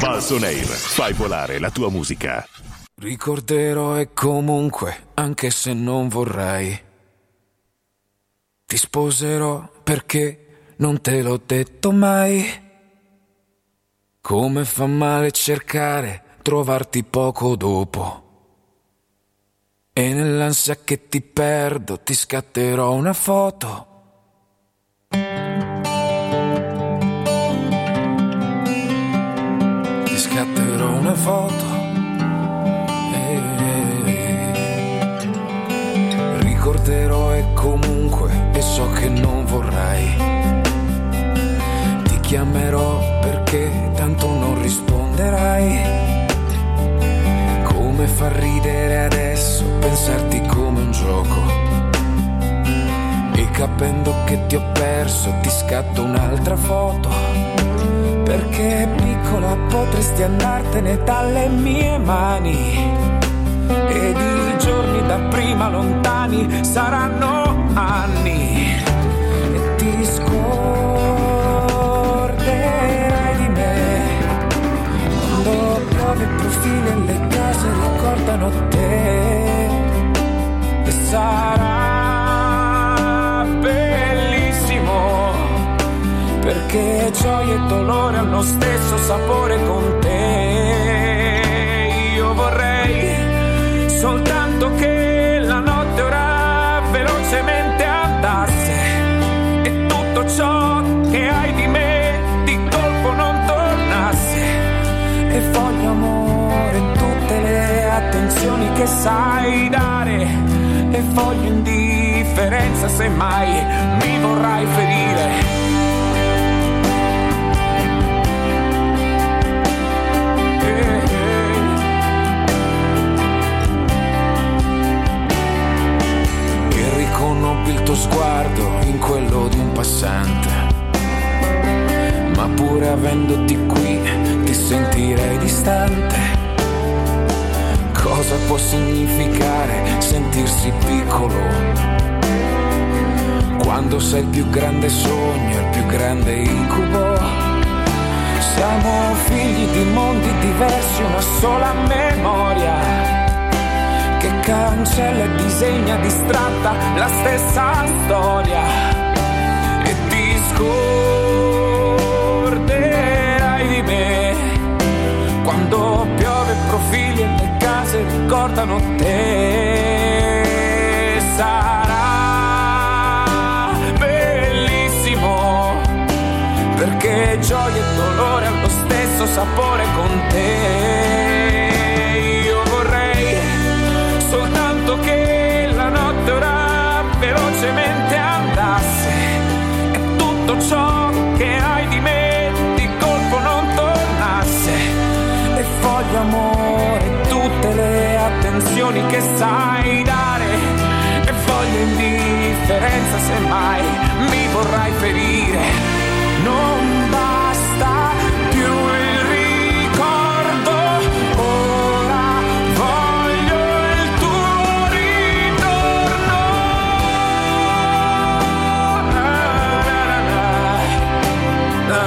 Valsonair, fai volare la tua musica. Ricorderò e comunque, anche se non vorrai, ti sposerò perché non te l'ho detto mai. Come fa male cercare, trovarti poco dopo. E nell'ansia che ti perdo, ti scatterò una foto. Scatterò una foto . Ricorderò e comunque, e so che non vorrai. Ti chiamerò perché tanto non risponderai. Come fa ridere adesso pensarti come un gioco. E capendo che ti ho perso ti scatto un'altra foto. Perché piccola potresti andartene dalle mie mani, ed i giorni da prima lontani saranno anni. E ti scorderai di me. Quando piove profili e le case ricordano te. E sarà bellissimo, perché gioia e dolore hanno lo stesso sapore con te. Io vorrei soltanto che la notte ora velocemente andasse e tutto ciò che hai di me di colpo non tornasse. E voglio amore, tutte le attenzioni che sai dare. E voglio indifferenza se mai mi vorrai ferire. Conobbi il tuo sguardo in quello di un passante, ma pure avendoti qui ti sentirei distante. Cosa può significare sentirsi piccolo, quando sei il più grande sogno, il più grande incubo? Siamo figli di mondi diversi, una sola memoria che cancella e disegna distratta la stessa storia. E ti scorderai di me quando piove profili e le case ricordano te. Sarà bellissimo, perché gioia e dolore hanno lo stesso sapore con te. Soltanto che la notte ora velocemente andasse e tutto ciò che hai di me emozioni che sai dare, e voglio indifferenza se mai mi vorrai ferire. Non basta più il ricordo, ora voglio il tuo ritorno. Na, na, na, na, na.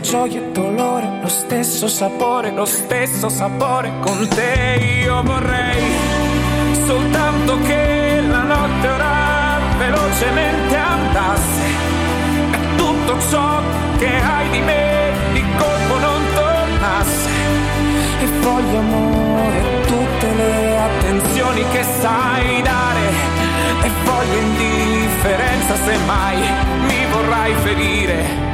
Gioia e dolore, lo stesso sapore con te. Io vorrei soltanto che la notte ora velocemente andasse, e tutto ciò che hai di me di colpo non tornasse. E voglio amore, tutte le attenzioni che sai dare, e voglio indifferenza se mai mi vorrai ferire.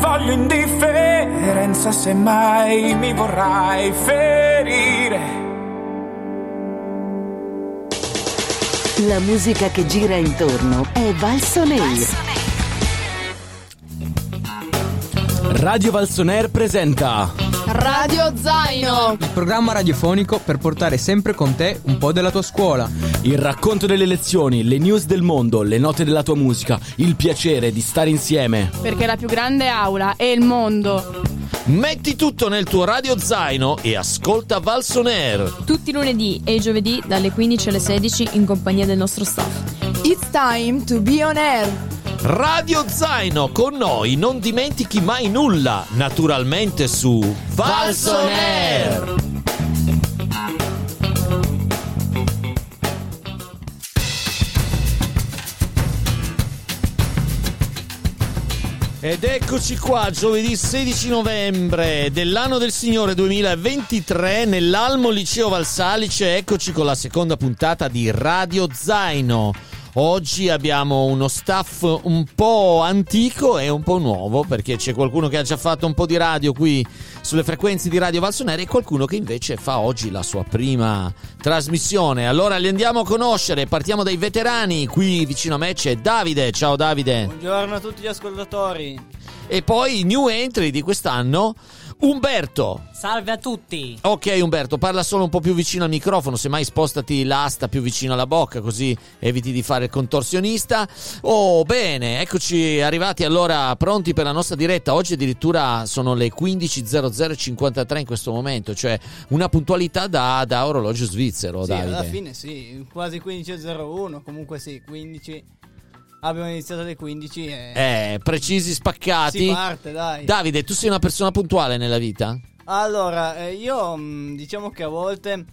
Voglio indifferenza se mai mi vorrai ferire. La musica che gira intorno è Valsonair. Radio Valsonair presenta Radio Zaino, il programma radiofonico per portare sempre con te un po' della tua scuola. Il racconto delle lezioni, le news del mondo, le note della tua musica, il piacere di stare insieme. Perché la più grande aula è il mondo. Metti tutto nel tuo Radio Zaino e ascolta Valsonair. Tutti lunedì e giovedì dalle 15 alle 16 in compagnia del nostro staff. It's time to be on air. Radio Zaino, con noi non dimentichi mai nulla, naturalmente su Valsonair. Ed eccoci qua, giovedì 16 novembre dell'anno del Signore 2023, nell'Almo Liceo Valsalice, eccoci con la seconda puntata di Radio Zaino. Oggi abbiamo uno staff un po' antico e un po' nuovo, perché c'è qualcuno che ha già fatto un po' di radio qui sulle frequenze di Radio Valsonair e qualcuno che invece fa oggi la sua prima trasmissione. Allora li andiamo a conoscere, partiamo dai veterani. Qui vicino a me c'è Davide, ciao Davide. Buongiorno a tutti gli ascoltatori. E poi new entry di quest'anno, Umberto. Salve a tutti. Ok Umberto, parla solo un po' più vicino al microfono, semmai spostati l'asta più vicino alla bocca, così eviti di fare il contorsionista. Oh bene, eccoci arrivati allora, pronti per la nostra diretta. Oggi addirittura sono le 15.00.53 in questo momento, cioè una puntualità da orologio svizzero. Sì, Davide, alla fine sì, quasi 15.01, comunque sì, 15. Abbiamo iniziato alle 15 e... precisi, spaccati. Si parte, dai. Davide, tu sei una persona puntuale nella vita? Allora, io diciamo che a volte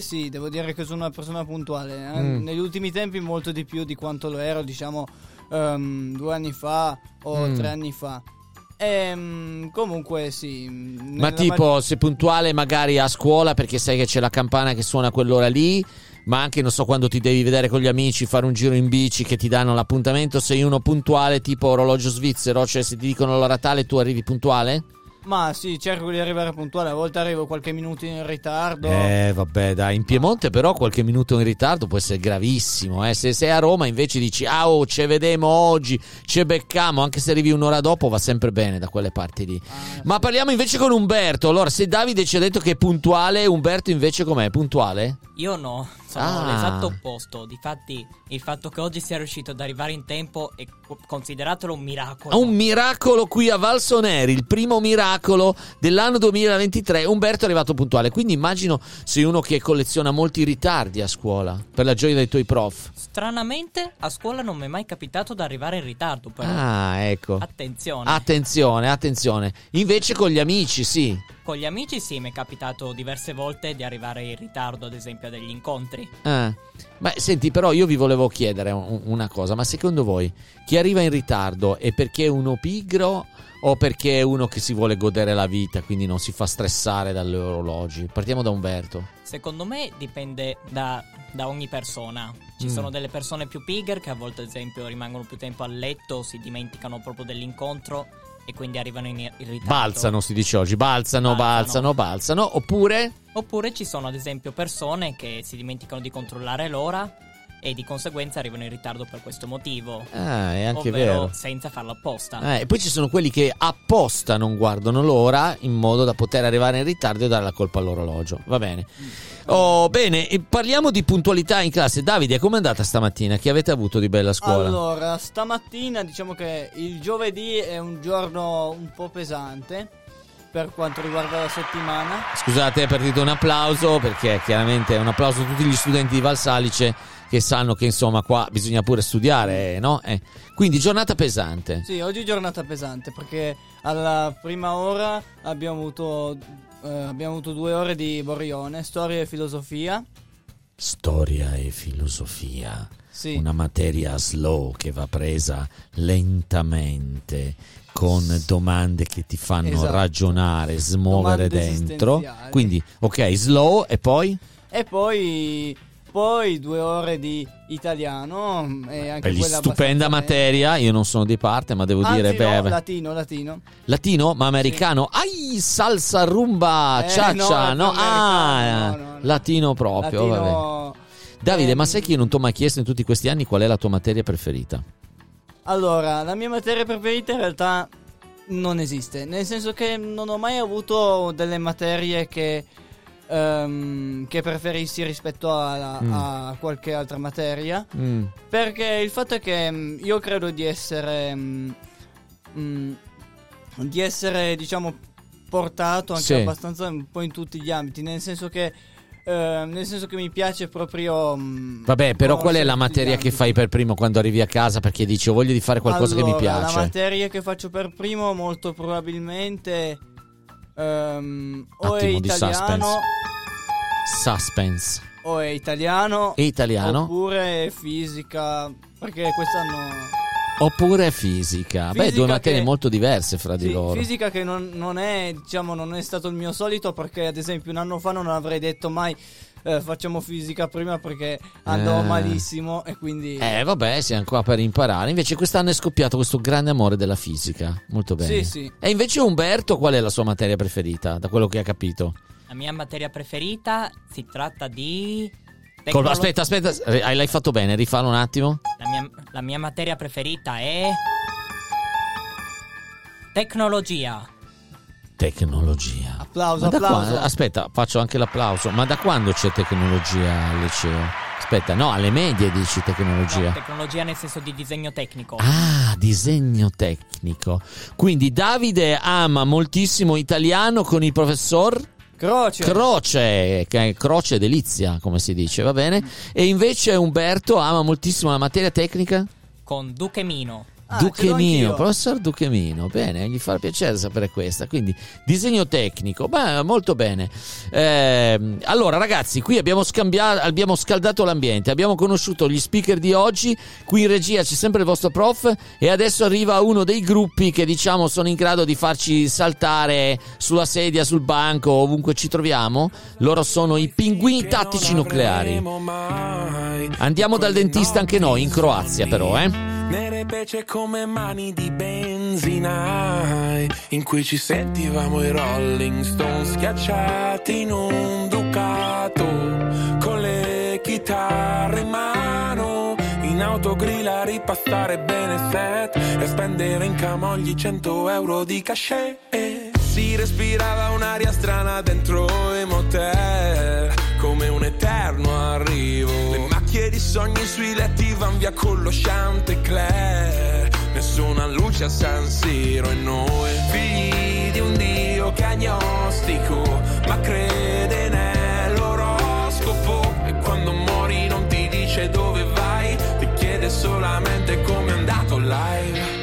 sì, devo dire che sono una persona puntuale. Negli ultimi tempi molto di più di quanto lo ero, diciamo, 2 anni fa o 3 anni fa. Comunque sì. Ma tipo sei puntuale magari a scuola perché sai che c'è la campana che suona a quell'ora lì, ma anche non so, quando ti devi vedere con gli amici, fare un giro in bici, che ti danno l'appuntamento. Sei uno puntuale tipo orologio svizzero, cioè se ti dicono l'ora tale tu arrivi puntuale? Ma sì, cerco di arrivare puntuale, a volte arrivo qualche minuto in ritardo. Vabbè dai, in Piemonte però qualche minuto in ritardo può essere gravissimo, eh. Se sei a Roma invece dici ce vedemo oggi, ce beccamo, anche se arrivi un'ora dopo va sempre bene da quelle parti lì. Ma sì, parliamo invece con Umberto. Allora, se Davide ci ha detto che è puntuale, Umberto invece com'è? Puntuale? Io no, sono l'esatto opposto. Difatti il fatto che oggi sia riuscito ad arrivare in tempo è consideratelo un miracolo. Un miracolo qui a Valsonair, il primo miracolo dell'anno 2023. Umberto è arrivato puntuale, quindi immagino sei uno che colleziona molti ritardi a scuola per la gioia dei tuoi prof. Stranamente a scuola non mi è mai capitato di arrivare in ritardo però. Ah, ecco. Attenzione. Invece con gli amici sì. Con gli amici sì, mi è capitato diverse volte di arrivare in ritardo, ad esempio a degli incontri. Beh, senti, però io vi volevo chiedere una cosa, ma secondo voi chi arriva in ritardo è perché è uno pigro o perché è uno che si vuole godere la vita, quindi non si fa stressare dagli orologi? Partiamo da Umberto. Secondo me dipende da ogni persona. Ci sono delle persone più pigre che a volte, ad esempio, rimangono più tempo a letto, si dimenticano proprio dell'incontro e quindi arrivano in ritardo. Balzano, si dice oggi, balzano. Oppure? Oppure ci sono, ad esempio, persone che si dimenticano di controllare l'ora e di conseguenza arrivano in ritardo per questo motivo. Ah, è anche vero. Senza farlo apposta. E poi ci sono quelli che apposta non guardano l'ora in modo da poter arrivare in ritardo e dare la colpa all'orologio. Va bene. Oh, bene, e parliamo di puntualità in classe. Davide, com'è andata stamattina? Che avete avuto di bella scuola? Allora, stamattina diciamo che il giovedì è un giorno un po' pesante per quanto riguarda la settimana. Scusate, è partito un applauso, perché chiaramente è un applauso a tutti gli studenti di Valsalice che sanno che insomma qua bisogna pure studiare, no? Quindi giornata pesante. Sì, oggi giornata pesante perché alla prima ora abbiamo avuto 2 ore di Borione, storia e filosofia. Storia e filosofia. Sì. Una materia slow che va presa lentamente, con domande che ti fanno ragionare, smuovere domande dentro. Quindi, ok, slow e poi? E poi 2 ore di italiano e anche quella stupenda materia. Io non sono di parte, ma devo dire no, latino, ma americano. Sì. Ai salsa rumba ciaccia, no? No, latino proprio, latino. Davide, ma sai che io non ti ho mai chiesto in tutti questi anni qual è la tua materia preferita? Allora, la mia materia preferita in realtà non esiste, nel senso che non ho mai avuto delle materie che preferissi rispetto a qualche altra materia, perché il fatto è che io credo di essere diciamo portato anche abbastanza un po' in tutti gli ambiti, nel senso che mi piace proprio. Vabbè, però qual è la materia che fai per primo quando arrivi a casa perché dici ho voglia di fare qualcosa che mi piace? La materia che faccio per primo molto probabilmente o è italiano suspense o è italiano oppure fisica, perché quest'anno. Oppure fisica. Beh, due materie molto diverse fra di loro. Fisica che non è stato il mio solito, perché ad esempio un anno fa non avrei detto mai facciamo fisica prima, perché andavo malissimo e quindi... vabbè, siamo qua per imparare. Invece quest'anno è scoppiato questo grande amore della fisica. Molto bene. Sì, sì. E invece Umberto, qual è la sua materia preferita, da quello che ha capito? La mia materia preferita si tratta di... Aspetta, l'hai fatto bene, rifalo un attimo. La mia materia preferita è tecnologia. Applauso. Aspetta, faccio anche l'applauso. Ma da quando c'è tecnologia al liceo? Aspetta, no, alle medie dici tecnologia. No, tecnologia nel senso di disegno tecnico. Ah, disegno tecnico. Quindi Davide ama moltissimo italiano con il professor Croce, che è croce delizia, come si dice, va bene? E invece Umberto ama moltissimo la materia tecnica? Con Duchemino, professor Duchemino. Bene, gli fa piacere sapere questa. Quindi disegno tecnico, beh, molto bene. Allora ragazzi, qui abbiamo scaldato l'ambiente, abbiamo conosciuto gli speaker di oggi. Qui in regia c'è sempre il vostro prof e adesso arriva uno dei gruppi che diciamo sono in grado di farci saltare sulla sedia, sul banco, ovunque ci troviamo. Loro sono i Pinguini Tattici Nucleari. Andiamo dal dentista anche noi in Croazia, però nere pece come mani di benzinai, in cui ci sentivamo i Rolling Stones schiacciati in un Ducato, con le chitarre in mano, in autogrill a ripassare bene set e spendere in camogli 100 euro di cachet. Si respirava un'aria strana dentro i motel, come un eterno arrivo. Le macchie di sogni sui letti van via con lo Chanticleer. Nessuna luce a San Siro e noi figli di un dio che è agnostico, ma crede nell'oroscopo. E quando muori non ti dice dove vai, ti chiede solamente come è andato live.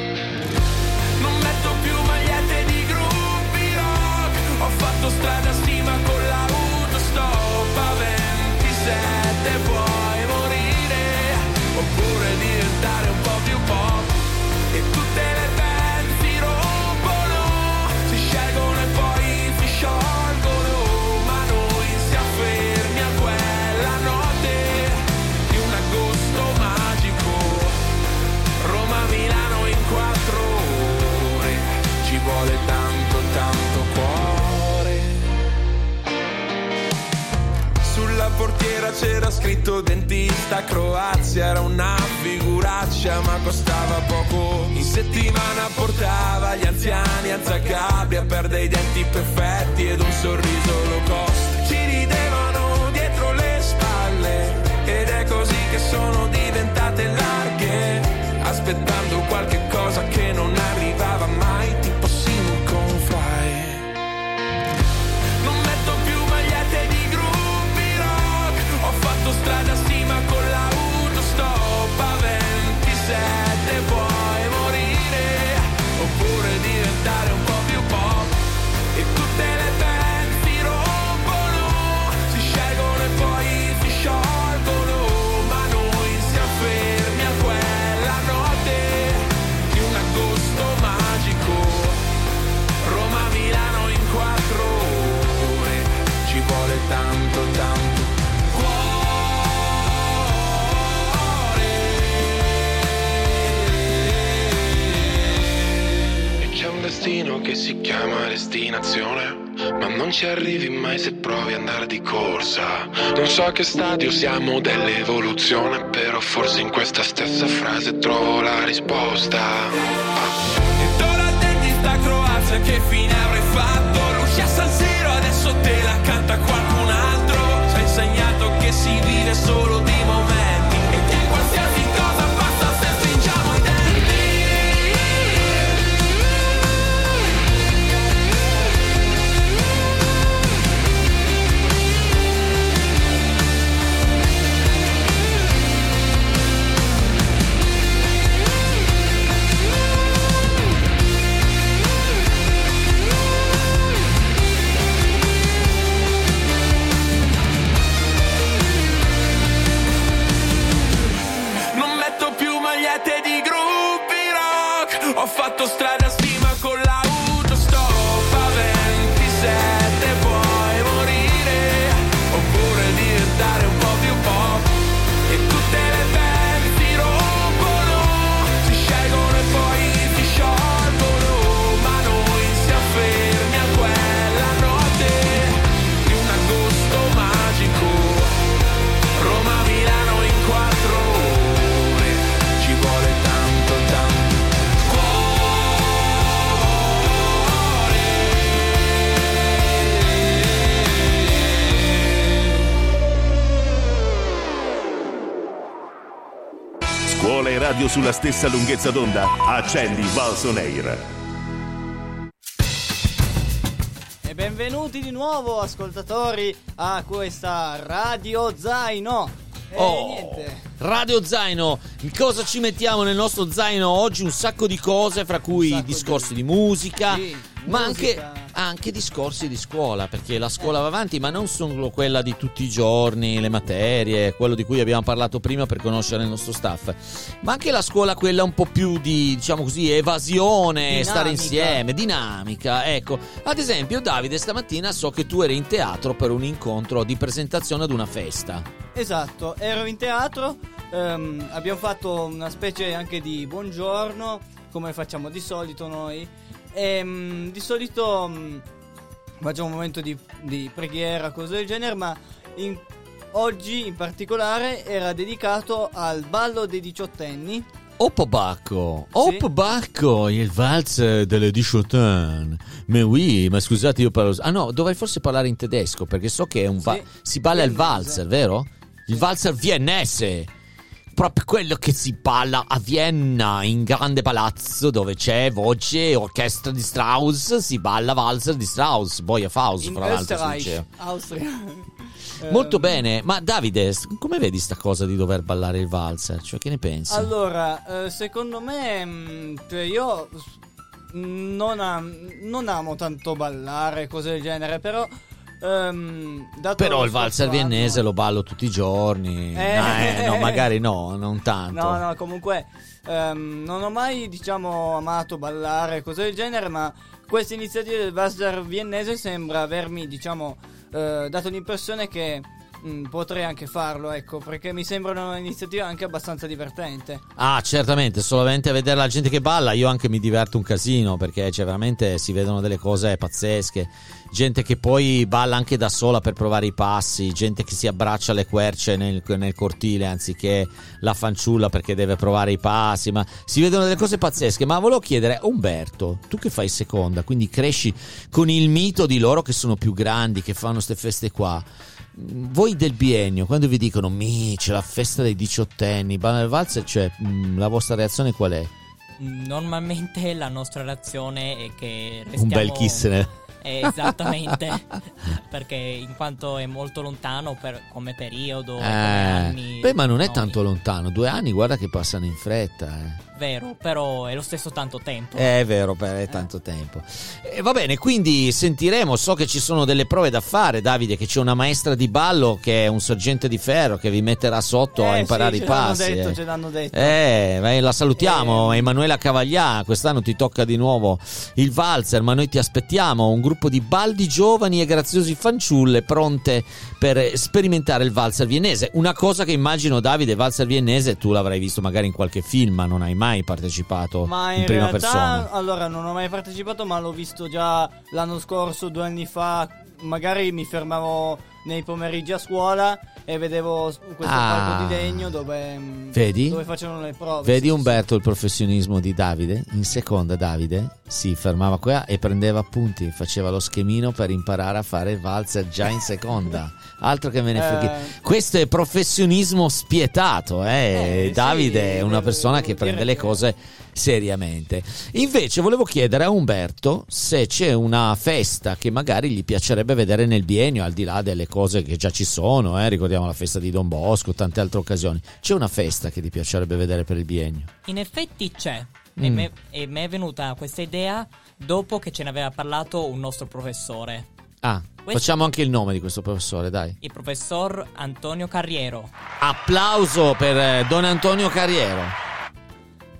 Fatto strada stima con l'autostop a 27, puoi morire oppure diventare un po' più pop, e tutte le pezzi rompono, si scelgono c'era scritto dentista Croazia, era una figuraccia ma costava poco. In settimana portava gli anziani a Zaccabbia per dei denti perfetti ed un sorriso low cost. Ci ridevano dietro le spalle ed è così che sono diventate larghe, aspettando qualche cosa che non arrivava mai, tipo Silicon Fry. Non metto più magliette di gruppi rock, ho fatto strada sì ma con l'autostop. A 27 puoi morire oppure diventare un po' più pop, e tutte le tenti rompono, si scelgono e poi si sciolgono, ma noi siamo fermi a quella notte di un agosto magico. Roma-Milano in 4 ore, ci vuole tanto tanto cuore. E c'è un destino che si chiama destinazione, ma non ci arrivi mai se provi ad andare di corsa. Non so che stadio siamo dell'evoluzione, però forse in questa stessa frase trovo la risposta. E ora denti sta Croazia, che fine avrei fatto? Lucia San Siro, adesso te la canta qualcun altro. Ci ha insegnato che si vive solo di momenti e che qualsiasi cosa basta se stringiamo i denti. Ho fatto strada stima con l'autostop, a 27 puoi morire oppure diventare un po' più pop, e tutte le tenti rompono, si scelgono e poi si sciolgono, ma noi siamo fermi a quella notte di un agosto magico. Roma-Milano in 4 ore, ci vuole tanto tanto. Scuola e radio sulla stessa lunghezza d'onda. Accendi Valsonair. E benvenuti di nuovo, ascoltatori, a questa Radio Zaino. Niente. Radio Zaino, cosa ci mettiamo nel nostro zaino oggi? Un sacco di cose, fra cui discorsi di musica, sì, ma musica. Anche discorsi di scuola, perché la scuola va avanti, ma non solo quella di tutti i giorni, le materie, quello di cui abbiamo parlato prima per conoscere il nostro staff, ma anche la scuola quella un po' più di, diciamo così, evasione, dinamica. Stare insieme, dinamica, ecco. Ad esempio, Davide, stamattina so che tu eri in teatro per un incontro di presentazione ad una festa. Esatto, ero in teatro. Abbiamo fatto una specie anche di buongiorno, come facciamo di solito noi, e di solito facciamo un momento di preghiera, cose del genere, ma oggi in particolare era dedicato al ballo dei 18enni. Opbacco, il valzer delle 18enni. Ma oui, ma scusate, io parlo... Ah no, dovrei forse parlare in tedesco, perché so che è un si balla il valzer, vero? Il valzer viennese, proprio quello che si balla a Vienna, in grande palazzo dove c'è voce e orchestra di Strauss, si balla valzer di Strauss, Boia Faust, in fra l'altro, Austria. Molto bene, ma Davide, come vedi sta cosa di dover ballare il valzer? Cioè, che ne pensi? Allora, secondo me, io non amo tanto ballare, cose del genere, però... però il valzer viennese lo ballo tutti i giorni. No, magari no, non tanto. No, comunque non ho mai, diciamo, amato ballare, cose del genere, ma questa iniziativa del valzer viennese sembra avermi, diciamo, dato l'impressione che potrei anche farlo, ecco, perché mi sembra un'iniziativa anche abbastanza divertente. Ah, certamente, solamente a vedere la gente che balla io anche mi diverto un casino, perché cioè, veramente si vedono delle cose pazzesche, gente che poi balla anche da sola per provare i passi, gente che si abbraccia le querce nel cortile anziché la fanciulla perché deve provare i passi, ma si vedono delle cose pazzesche. Ma volevo chiedere, Umberto, tu che fai seconda, quindi cresci con il mito di loro che sono più grandi, che fanno ste feste qua, voi del biennio, quando vi dicono c'è la festa dei diciottenni, Banner Valzer, cioè la vostra reazione qual è? Normalmente la nostra reazione è che restiamo... un bel kissene. Esattamente. Perché in quanto è molto lontano come periodo, come anni. Beh, ma non è tanto lontano, 2 anni guarda che passano in fretta. Vero, però è lo stesso tanto tempo. È vero, però è tanto tempo. Va bene, quindi sentiremo, so che ci sono delle prove da fare, Davide, che c'è una maestra di ballo che è un sergente di ferro che vi metterà sotto a imparare i passi. Ce l'hanno detto. La salutiamo, Emanuela Cavaglià, quest'anno ti tocca di nuovo il valzer, ma noi ti aspettiamo, un gruppo di baldi giovani e graziosi fanciulle pronte per sperimentare il valzer viennese. Una cosa che immagino, Davide, valzer viennese tu l'avrai visto magari in qualche film, ma non hai mai partecipato in prima realtà, persona. Allora non ho mai partecipato, ma l'ho visto già l'anno scorso, 2 anni fa, magari mi fermavo nei pomeriggi a scuola e vedevo questo palco di legno dove facevano le prove. Vedi, Umberto, il professionismo di Davide. In seconda Davide si fermava qua e prendeva appunti, faceva lo schemino per imparare a fare il valzer già in seconda. Altro che me ne freghi. Questo è professionismo spietato, Davide è una persona che prende le cose seriamente. Invece volevo chiedere a Umberto se c'è una festa che magari gli piacerebbe vedere nel biennio, al di là delle cose che già ci sono, ricordiamo la festa di Don Bosco, tante altre occasioni. C'è una festa che ti piacerebbe vedere per il biennio? In effetti c'è. E mi è venuta questa idea dopo che ce ne aveva parlato un nostro professore. Facciamo anche il nome di questo professore, dai. Il professor Antonio Carriero. Applauso per Don Antonio Carriero.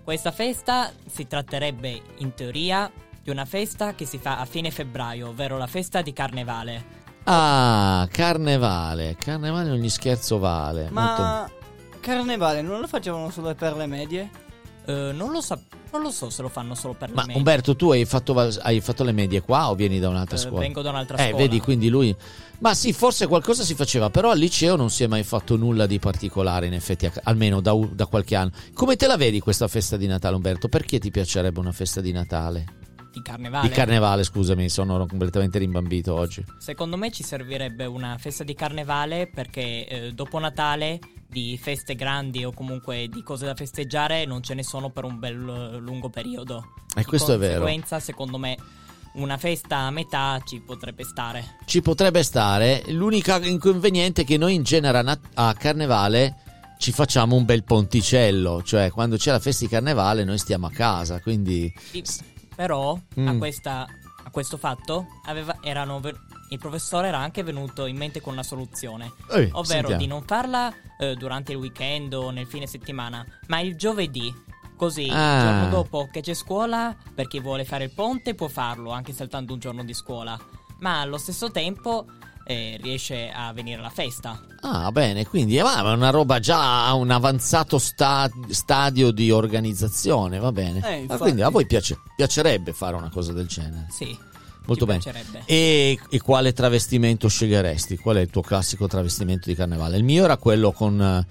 Questa festa si tratterebbe in teoria di una festa che si fa a fine febbraio, ovvero la festa di Carnevale. Carnevale ogni scherzo vale. Ma Carnevale non lo facevano solo per le medie? Non lo so se lo fanno solo per le medie. Ma Umberto, tu hai fatto le medie qua o vieni da un'altra scuola? Vengo da un'altra scuola. Vedi, quindi lui... Ma sì, forse qualcosa si faceva, però al liceo non si è mai fatto nulla di particolare, in effetti, almeno da qualche anno. Come te la vedi questa festa di Natale, Umberto? Perché ti piacerebbe una festa di Natale? Di Carnevale, scusami, sono completamente rimbambito oggi. Secondo me ci servirebbe una festa di Carnevale perché dopo Natale di feste grandi o comunque di cose da festeggiare non ce ne sono per un bel lungo periodo. E questo è vero. Di conseguenza, secondo me, una festa a metà ci potrebbe stare. L'unico inconveniente è che noi in genere a Carnevale ci facciamo un bel ponticello, cioè quando c'è la festa di Carnevale noi stiamo a casa, quindi... Però a questo fatto il professore era anche venuto in mente con una soluzione, ovvero sentiamo. Di non farla durante il weekend o nel fine settimana, ma il giovedì, così il giorno dopo che c'è scuola, per chi vuole fare il ponte può farlo anche saltando un giorno di scuola, ma allo stesso tempo riesce a venire alla festa. Bene, quindi è una roba già a un avanzato stadio di organizzazione, va bene. Quindi a voi piacerebbe fare una cosa del genere? Sì, molto bene. E quale travestimento sceglieresti? Qual è il tuo classico travestimento di Carnevale? Il mio era quello con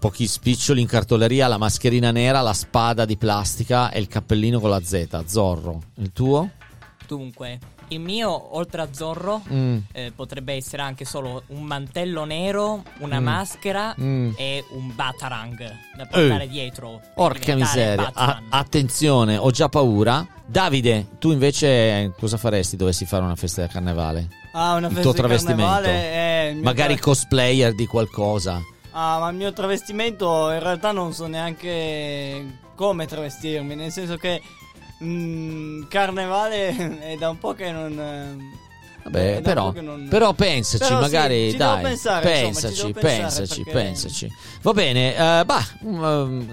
pochi spiccioli in cartoleria, la mascherina nera, la spada di plastica e il cappellino con la Z, Zorro. Il tuo? Dunque, il mio, oltre a Zorro, potrebbe essere anche solo un mantello nero, una maschera e un batarang da portare dietro. Porca miseria, attenzione, ho già paura. Davide, tu invece cosa faresti dovessi fare una festa di Carnevale? Una festa di Carnevale è il mio magari cosplayer di qualcosa. Ma il mio travestimento in realtà non so neanche come travestirmi, nel senso che Carnevale è da un po' che non... Vabbè, però pensaci, però magari sì, dai, pensaci. Va bene,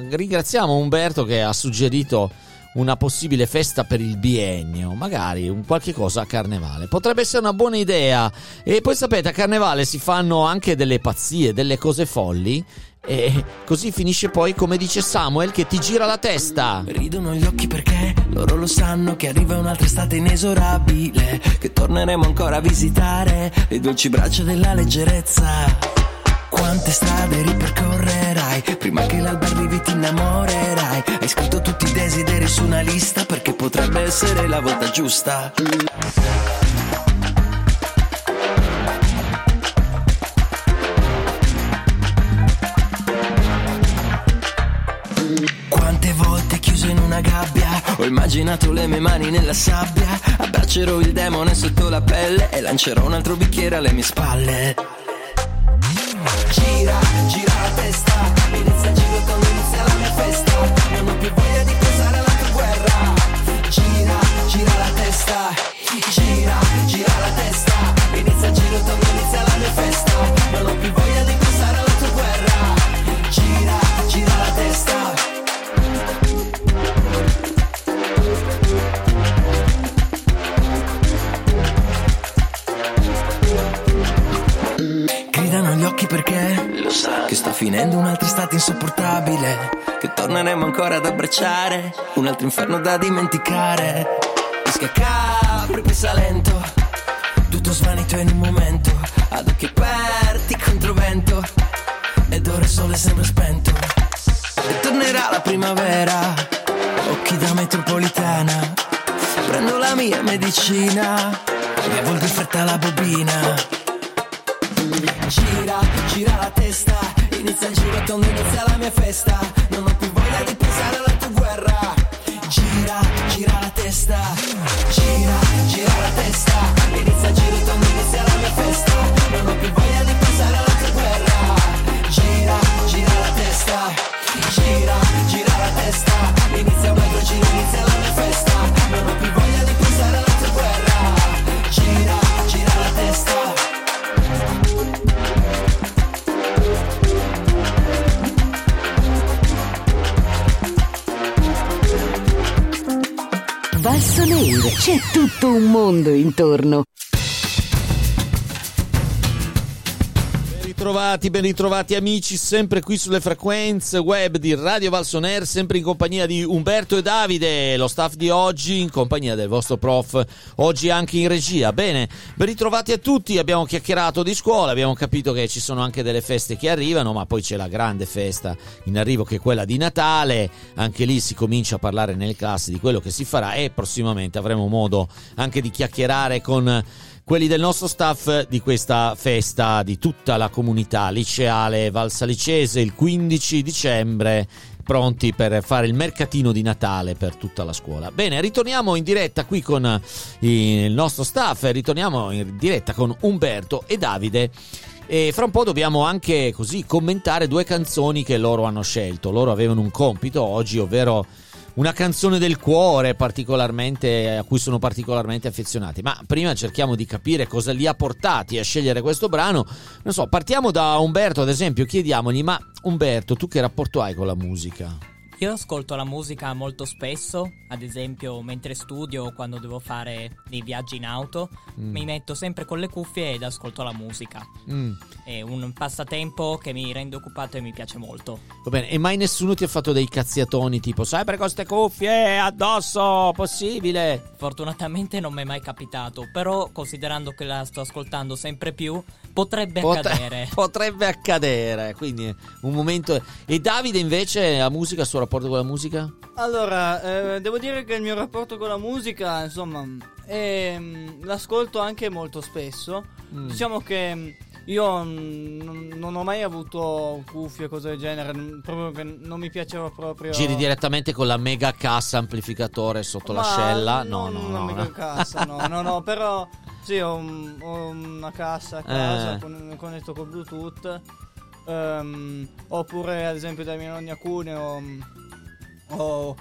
ringraziamo Umberto che ha suggerito una possibile festa per il biennio, magari un qualche cosa a Carnevale, potrebbe essere una buona idea. E poi sapete, a Carnevale si fanno anche delle pazzie, delle cose folli, e così finisce poi come dice Samuel, che ti gira la testa. Ridono gli occhi perché loro lo sanno che arriva un'altra estate inesorabile, che torneremo ancora a visitare le dolci braccia della leggerezza. Quante strade ripercorrerai prima che l'alba arrivi, ti innamorerai. Hai scritto tutti i desideri su una lista perché potrebbe essere la volta giusta. Quante volte chiuso in una gabbia ho immaginato le mie mani nella sabbia, abbraccerò il demone sotto la pelle e lancerò un altro bicchiere alle mie spalle. Gira, gira la testa, inizia il giro quando inizia la mia festa, non ho più voglia di pensare alla tua guerra. Gira, gira la testa, gira, gira la testa, inizia il giro quando inizia la mia festa, non ho più voglia di pensare alla tua guerra. Gira, gira la testa. Gli occhi perché lo sanno che sta finendo un'altra estate insopportabile, che torneremo ancora ad abbracciare un altro inferno da dimenticare. Pesca capri, pesa lento, tutto svanito in un momento, ad occhi aperti contro vento, ed ora il sole sembra spento. E tornerà la primavera, occhi da metropolitana, prendo la mia medicina e avvolgo in fretta la bobina. Gira, gira la testa, inizia il giro quando inizia la mia festa, non ho più voglia di pensare alla tua guerra. Gira, gira la testa, gira, gira la testa, inizia il giro quando inizia la mia festa, non ho più voglia di pensare alla tua guerra. Gira, gira la testa, gira, gira la testa, inizia un altro giro, inizia la mia festa, non ho più voglia di pensare alla tua guerra. Gira, gira la testa. Valsonair, c'è tutto un mondo intorno. Ben ritrovati amici, sempre qui sulle frequenze web di Radio Valsonair, sempre in compagnia di Umberto e Davide, lo staff di oggi, in compagnia del vostro prof, oggi anche in regia. Bene, ben ritrovati a tutti, abbiamo chiacchierato di scuola, abbiamo capito che ci sono anche delle feste che arrivano, ma poi c'è la grande festa in arrivo che è quella di Natale, anche lì si comincia a parlare nelle classi di quello che si farà e prossimamente avremo modo anche di chiacchierare con quelli del nostro staff di questa festa di tutta la comunità liceale valsalicese il 15 dicembre, pronti per fare il mercatino di Natale per tutta la scuola. Bene, ritorniamo in diretta qui con il nostro staff, ritorniamo in diretta con Umberto e Davide. E fra un po' dobbiamo anche così commentare due canzoni che loro hanno scelto. Loro avevano un compito oggi, ovvero una canzone del cuore particolarmente, a cui sono particolarmente affezionati, ma prima cerchiamo di capire cosa li ha portati a scegliere questo brano. Non so, partiamo da Umberto ad esempio, chiediamogli: ma Umberto, tu che rapporto hai con la musica? Io ascolto la musica molto spesso, ad esempio mentre studio o quando devo fare dei viaggi in auto, mi metto sempre con le cuffie ed ascolto la musica. È un passatempo che mi rende occupato e mi piace molto. Va bene, e mai nessuno ti ha fatto dei cazziatoni tipo sempre con ste cuffie addosso, possibile? Fortunatamente non mi è mai capitato, però considerando che la sto ascoltando sempre più, potrebbe accadere, quindi un momento. E Davide invece, la musica, il suo rapporto con la musica? Allora, devo dire che il mio rapporto con la musica, insomma, l'ascolto anche molto spesso. Diciamo che io non ho mai avuto cuffie o cose del genere, proprio che non mi piaceva proprio. Giri direttamente con la mega cassa amplificatore sotto l'ascella? No. Mega cassa, no, però sì, ho una cassa a casa, connetto con Bluetooth. Oppure ad esempio da mia nonna Cuneo ho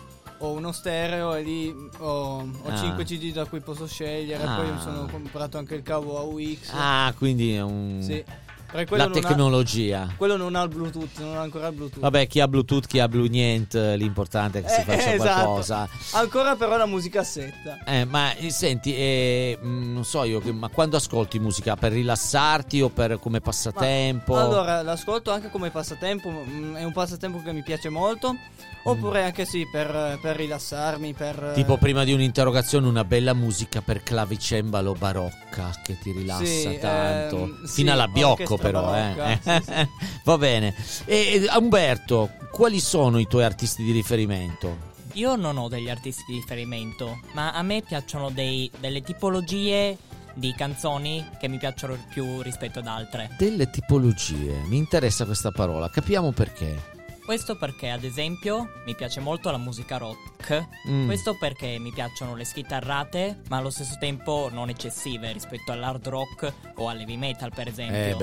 uno stereo e lì ho 5 CD da cui posso scegliere. Poi mi sono comprato anche il cavo AUX. Quindi è un... Sì. la tecnologia. Quello non ha il Bluetooth, non ha ancora il Bluetooth. Vabbè, chi ha Bluetooth, chi ha Blue niente, l'importante è che si faccia qualcosa. Ancora però la musicassetta. Ma senti, non so io, ma quando ascolti musica? Per rilassarti o per come passatempo? Ma, allora, l'ascolto anche come passatempo, è un passatempo che mi piace molto. Oppure anche sì, per rilassarmi, per... Tipo prima di un'interrogazione una bella musica per clavicembalo barocca che ti rilassa, sì, tanto. Fino sì, alla Biocco però, barocca, sì, sì. Va bene. E Umberto, quali sono i tuoi artisti di riferimento? Io non ho degli artisti di riferimento, ma a me piacciono delle tipologie di canzoni che mi piacciono più rispetto ad altre. Delle tipologie, mi interessa questa parola, capiamo perché. Questo perché, ad esempio, mi piace molto la musica rock. Questo perché mi piacciono le schitarrate, ma allo stesso tempo non eccessive rispetto all'hard rock o all'heavy metal, per esempio.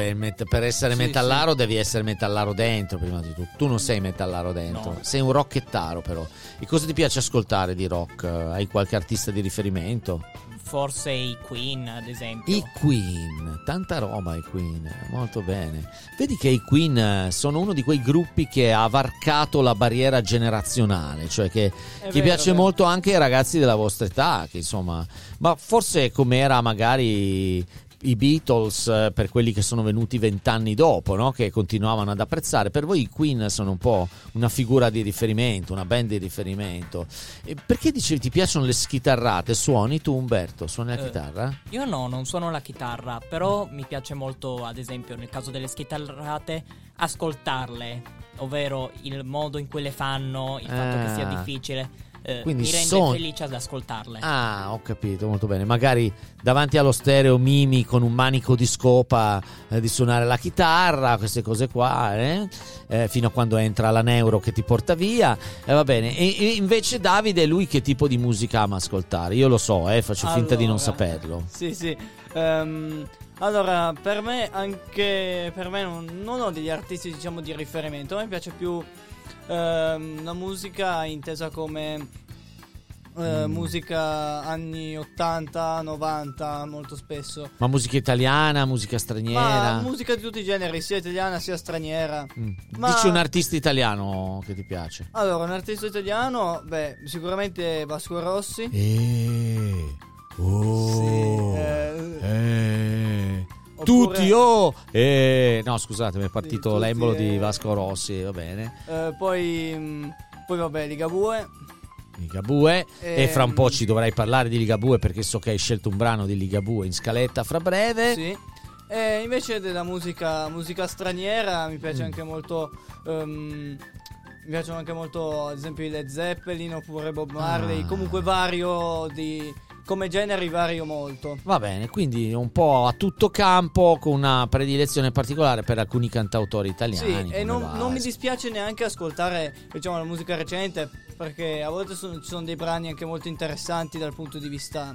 Per essere metallaro devi essere metallaro dentro, prima di tutto. Tu non sei metallaro dentro, no. Sei un rockettaro, però. E cosa ti piace ascoltare di rock? Hai qualche artista di riferimento? Forse i Queen, ad esempio. I Queen, tanta roba i Queen, molto bene. Vedi che i Queen sono uno di quei gruppi che ha varcato la barriera generazionale, cioè che piace molto anche ai ragazzi della vostra età, che insomma, ma forse come era magari i Beatles per quelli che sono venuti 20 anni dopo, no? Che continuavano ad apprezzare. Per voi i Queen sono un po' una figura di riferimento, una band di riferimento. E perché dicevi ti piacciono le schitarrate? Suoni tu, Umberto? Suoni la chitarra? Io no, non suono la chitarra, però mi piace molto, ad esempio nel caso delle schitarrate, ascoltarle, ovvero il modo in cui le fanno, il fatto che sia difficile. Quindi mi rende felice ad ascoltarle. Ah, ho capito, molto bene. Magari davanti allo stereo mimi con un manico di scopa di suonare la chitarra, queste cose qua, fino a quando entra la neuro che ti porta via, va bene. E invece Davide, lui che tipo di musica ama ascoltare? Io lo so, faccio finta di non saperlo. Sì, sì. Allora, per me, anche per me non ho degli artisti, diciamo, di riferimento. A me piace più la musica intesa come musica anni 80, 90 molto spesso. Ma musica italiana, musica straniera? Ma musica di tutti i generi, sia italiana sia straniera. Dici un artista italiano che ti piace. Allora, un artista italiano, beh, sicuramente Vasco Rossi. Oppure... Tutti no, scusate, mi è partito l'embolo di Vasco Rossi, va bene. Poi vabbè, Ligabue. E fra un po' ci dovrai parlare di Ligabue, perché so che hai scelto un brano di Ligabue in scaletta fra breve. Sì. E invece della musica straniera mi piace anche molto. Mi piacciono anche molto, ad esempio, i Led Zeppelin oppure Bob Marley. Comunque come generi vario molto. Va bene, quindi un po' a tutto campo, con una predilezione particolare per alcuni cantautori italiani. Sì, e non mi dispiace neanche ascoltare, diciamo, la musica recente, perché a volte ci sono dei brani anche molto interessanti dal punto di vista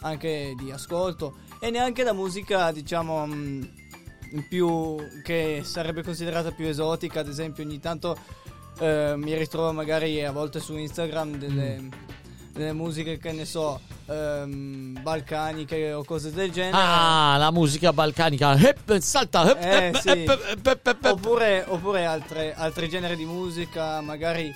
anche di ascolto. E neanche la musica, diciamo, più che sarebbe considerata più esotica. Ad esempio, ogni tanto mi ritrovo magari a volte su Instagram delle musiche, che ne so, balcaniche o cose del genere. Ah, la musica balcanica, salta, oppure altri generi di musica, magari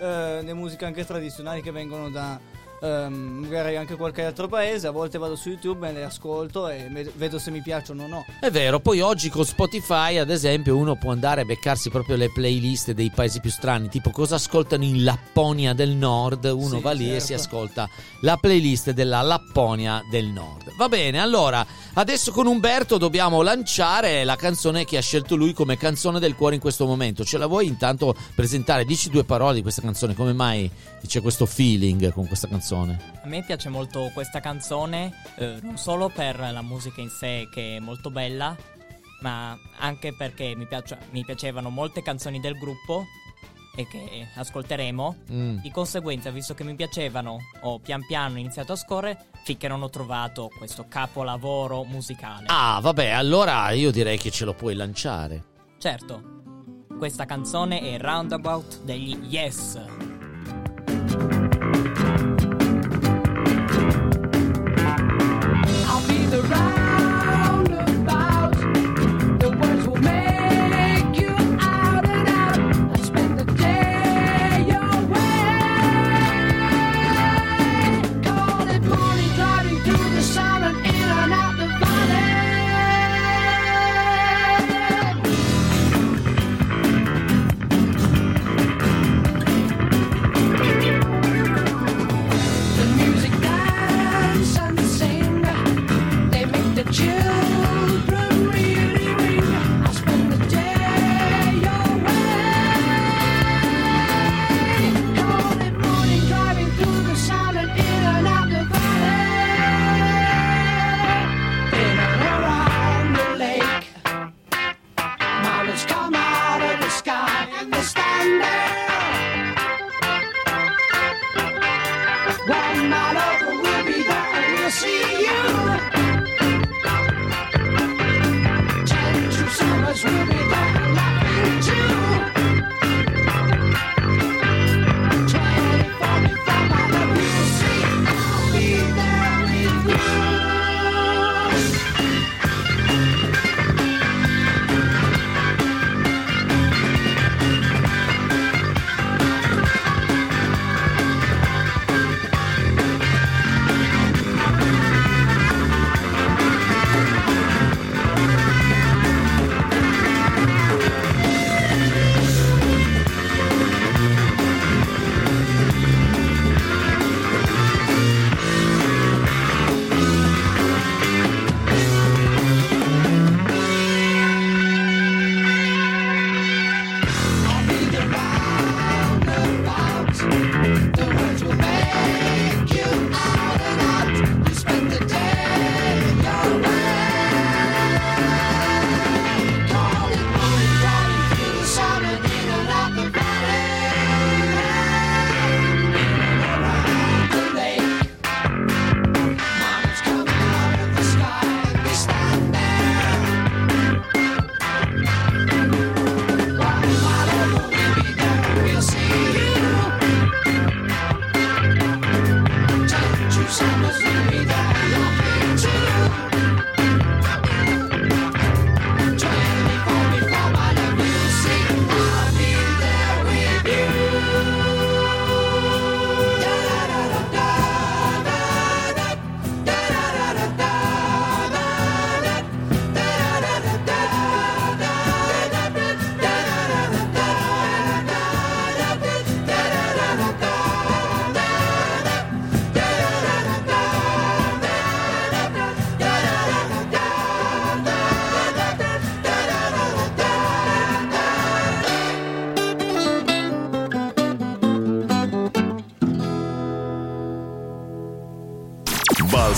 le musiche anche tradizionali che vengono da magari anche qualche altro paese. A volte vado su YouTube e le ascolto e vedo se mi piacciono o no. È vero, poi oggi con Spotify, ad esempio, uno può andare a beccarsi proprio le playlist dei paesi più strani, tipo cosa ascoltano in Lapponia del Nord. Uno va lì e si ascolta la playlist della Lapponia del Nord. Va bene, allora adesso con Umberto dobbiamo lanciare la canzone che ha scelto lui come canzone del cuore in questo momento. Ce la vuoi intanto presentare? Dici due parole di questa canzone, come mai c'è questo feeling con questa canzone? A me piace molto questa canzone, non solo per la musica in sé, che è molto bella, ma anche perché mi piacevano molte canzoni del gruppo e che ascolteremo. Di conseguenza, visto che mi piacevano, ho pian piano iniziato a scorrere finché non ho trovato questo capolavoro musicale. Ah, vabbè, allora io direi che ce lo puoi lanciare. Certo, questa canzone è Roundabout degli Yes. The roundabout.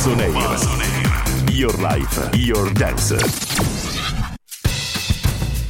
Valsonair. Your life, your dance.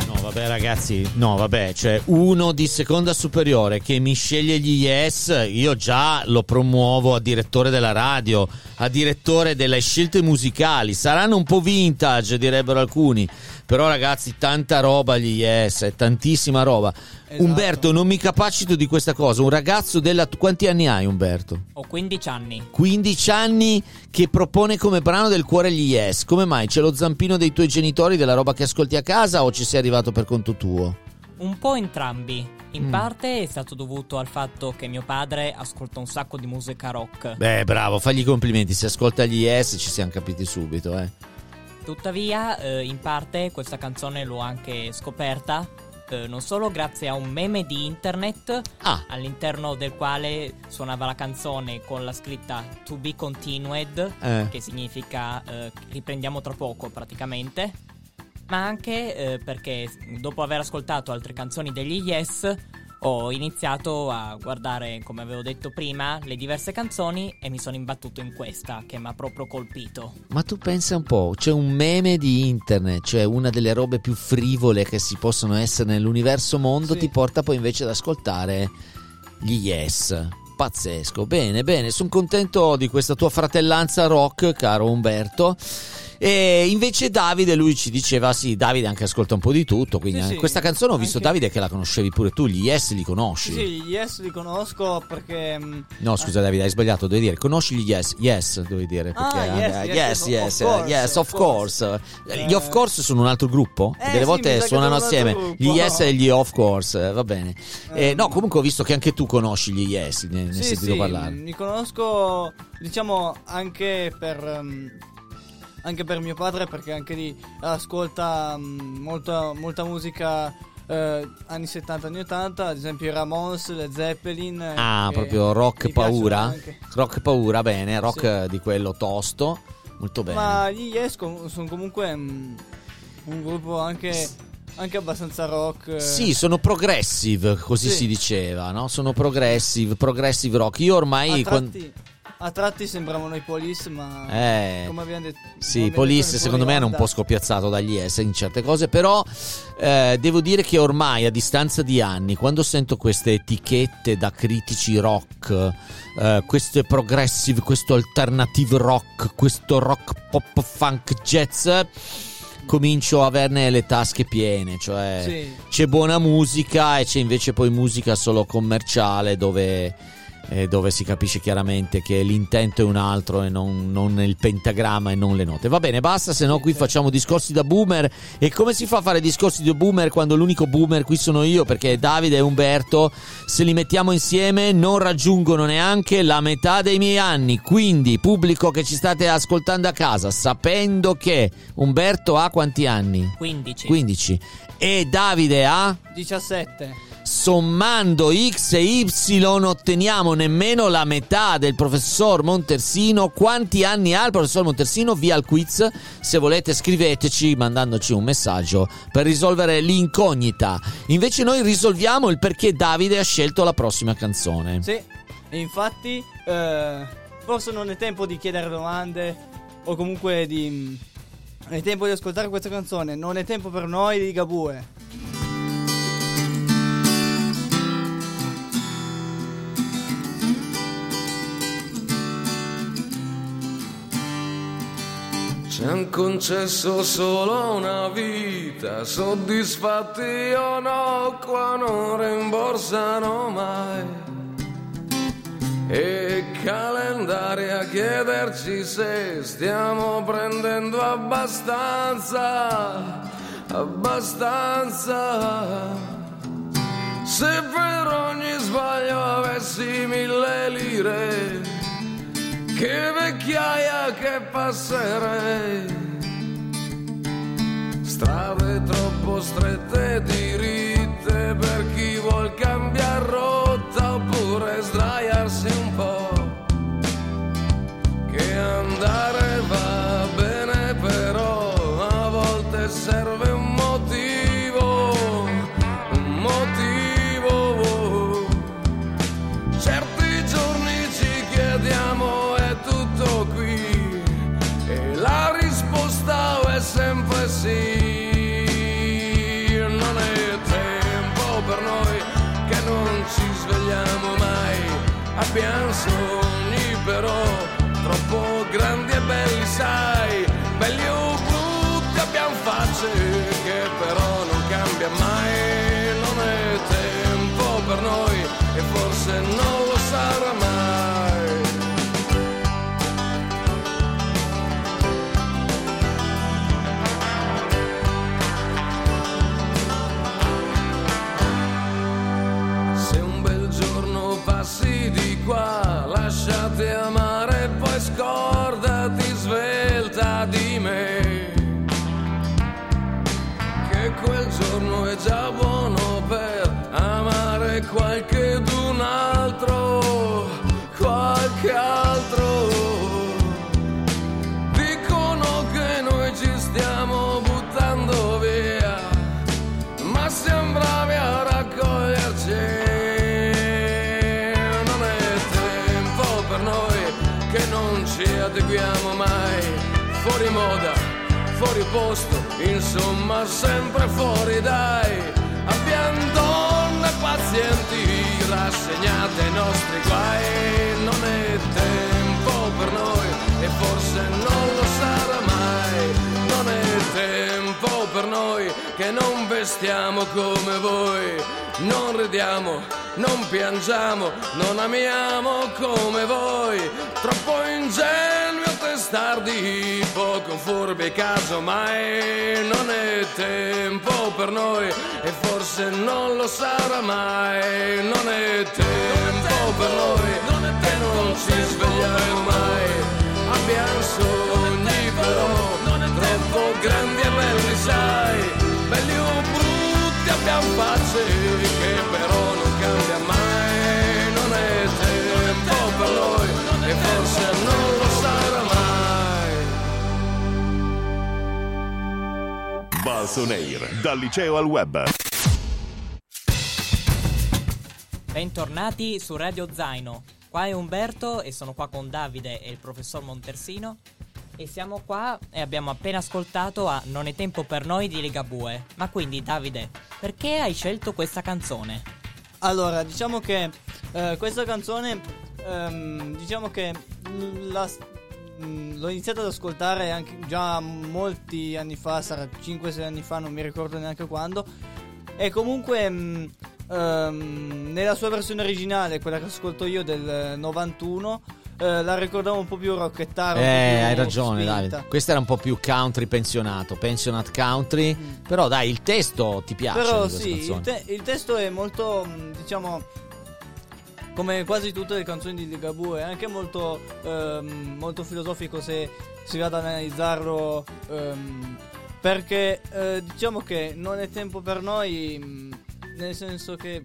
No vabbè ragazzi, no vabbè, cioè uno di seconda superiore che mi sceglie gli Yes, io già lo promuovo a direttore della radio, a direttore delle scelte musicali. Saranno un po' vintage, direbbero alcuni, però ragazzi tanta roba gli Yes, è tantissima roba. Esatto. Umberto, non mi capacito di questa cosa. Un ragazzo della... Quanti anni hai, Umberto? Ho 15 anni. 15 anni che propone come brano del cuore gli Yes. Come mai? C'è lo zampino dei tuoi genitori della roba che ascolti a casa o ci sei arrivato per conto tuo? Un po' entrambi. In parte è stato dovuto al fatto che mio padre ascolta un sacco di musica rock. Beh, bravo, fagli i complimenti. Se ascolta gli Yes ci siamo capiti subito, eh. Tuttavia, in parte questa canzone l'ho anche scoperta non solo grazie a un meme di internet all'interno del quale suonava la canzone con la scritta To Be Continued, che significa riprendiamo tra poco praticamente, ma anche perché dopo aver ascoltato altre canzoni degli Yes ho iniziato a guardare, come avevo detto prima, le diverse canzoni e mi sono imbattuto in questa che mi ha proprio colpito. Ma tu pensa un po', c'è un meme di internet, cioè una delle robe più frivole che si possono essere nell'universo mondo, sì, ti porta poi invece ad ascoltare gli Yes. Pazzesco, bene, bene, sono contento di questa tua fratellanza rock, caro Umberto. E invece Davide, lui ci diceva, sì, Davide anche ascolta un po' di tutto, quindi sì, questa canzone ho visto anche... Davide, che la conoscevi pure tu, gli Yes li conosci? Sì, gli Yes li conosco perché... No, scusa Davide, hai sbagliato, devi dire, conosci gli Yes, Yes, devi dire. Perché, yes, of course. Gli Of Course sono un altro gruppo, delle volte suonano assieme, gli Yes e gli Of Course, va bene. No, comunque ho visto che anche tu conosci gli Yes, ne sì, sentito sì, parlare. Li conosco, diciamo, anche per mio padre, perché anche lì ascolta molta musica anni 70, anni 80, ad esempio i Ramones, Led Zeppelin. Ah, proprio rock paura? Rock paura, bene, rock sì, di quello tosto, molto bene. Ma gli Yes sono comunque un gruppo anche abbastanza rock. Sì, sono progressive, così sì, si diceva, no? Sono progressive rock. Io ormai... A tratti sembravano i Police, ma come abbiamo detto, sì, Police secondo me era un po' scoppiazzato dagli Yes in certe cose, però devo dire che ormai a distanza di anni, quando sento queste etichette da critici rock, questo è progressive, questo alternative rock, questo rock pop funk jazz, comincio a averne le tasche piene, cioè sì, c'è buona musica e c'è invece poi musica solo commerciale dove si capisce chiaramente che l'intento è un altro e non il pentagramma e non le note. Va bene, basta, se no qui facciamo discorsi da boomer. E come si fa a fare discorsi da boomer quando l'unico boomer qui sono io? Perché Davide e Umberto, se li mettiamo insieme, non raggiungono neanche la metà dei miei anni. Quindi, pubblico che ci state ascoltando a casa, sapendo che Umberto ha quanti anni? 15 e Davide ha? 17. Sommando X e Y otteniamo nemmeno la metà del professor Montersino. Quanti anni ha il professor Montersino? Via il quiz. Se volete scriveteci mandandoci un messaggio per risolvere l'incognita. Invece noi risolviamo il perché Davide ha scelto la prossima canzone. Sì, infatti forse non è tempo di chiedere domande o comunque è tempo di ascoltare questa canzone. Non è tempo per noi di Ligabue. Ci han concesso solo una vita, soddisfatti o no, qua non rimborsano mai. E calendari a chiederci se stiamo prendendo abbastanza. Se per ogni sbaglio avessi 1000 lire, che vecchiaia che passerei. Strade troppo strette e diritte per chi vuol cambiare rotta oppure sdraiarsi un po'. Che andare va bene però a volte serve un motivo. Certi giorni ci chiediamo tutto qui, abbiano sogni però troppo grandi e belli, sai, belli o brutti, abbiamo facce che però non cambia mai. Non è tempo per noi e forse non lo sarà mai. Passi di qua, lasciati amare, poi scordati svelta di me, che quel giorno è già buono per amare qualche d'un altro, qualche altro. Dicono che noi ci stiamo buttando via, ma siamo bravi a raccoglierci. Adeguiamo mai, fuori moda, fuori posto, insomma sempre fuori dai. Abbiamo donne pazienti, rassegnate ai nostri guai. Non è tempo per noi e forse non lo sarà mai. Non è tempo per noi che non vestiamo come voi, non ridiamo, non piangiamo, non amiamo come voi. Troppo ingenui o testardi, poco furbi casomai. Non è tempo per noi e forse non lo sarà mai. Non è tempo per noi che non ci svegliamo mai. Abbiamo sogni però troppo grandi e belli, sai, belli o brutti, abbiamo pace che però non cambia mai. Non è tempo per noi e forse non lo sarà mai. Valsonair, dal liceo al web. Bentornati su Radio Zaino. Qua è Umberto e sono qua con Davide e il professor Montersino. E siamo qua e abbiamo appena ascoltato a Non è Tempo per Noi di Ligabue. Ma quindi, Davide, perché hai scelto questa canzone? Allora, diciamo che questa canzone, diciamo che l'ho iniziata ad ascoltare anche già molti anni fa, sarà 5-6 anni fa, non mi ricordo neanche quando. E comunque nella sua versione originale, quella che ascolto io del 91, la ricordavo un po' più rockettara. Hai ragione, Davide. Questa era un po' più country pensionato, pensionat country. Però dai, il testo ti piace? Però sì, il testo è molto, diciamo, come quasi tutte le canzoni di Ligabue, è anche molto molto filosofico se si va ad analizzarlo, perché diciamo che non è tempo per noi, nel senso che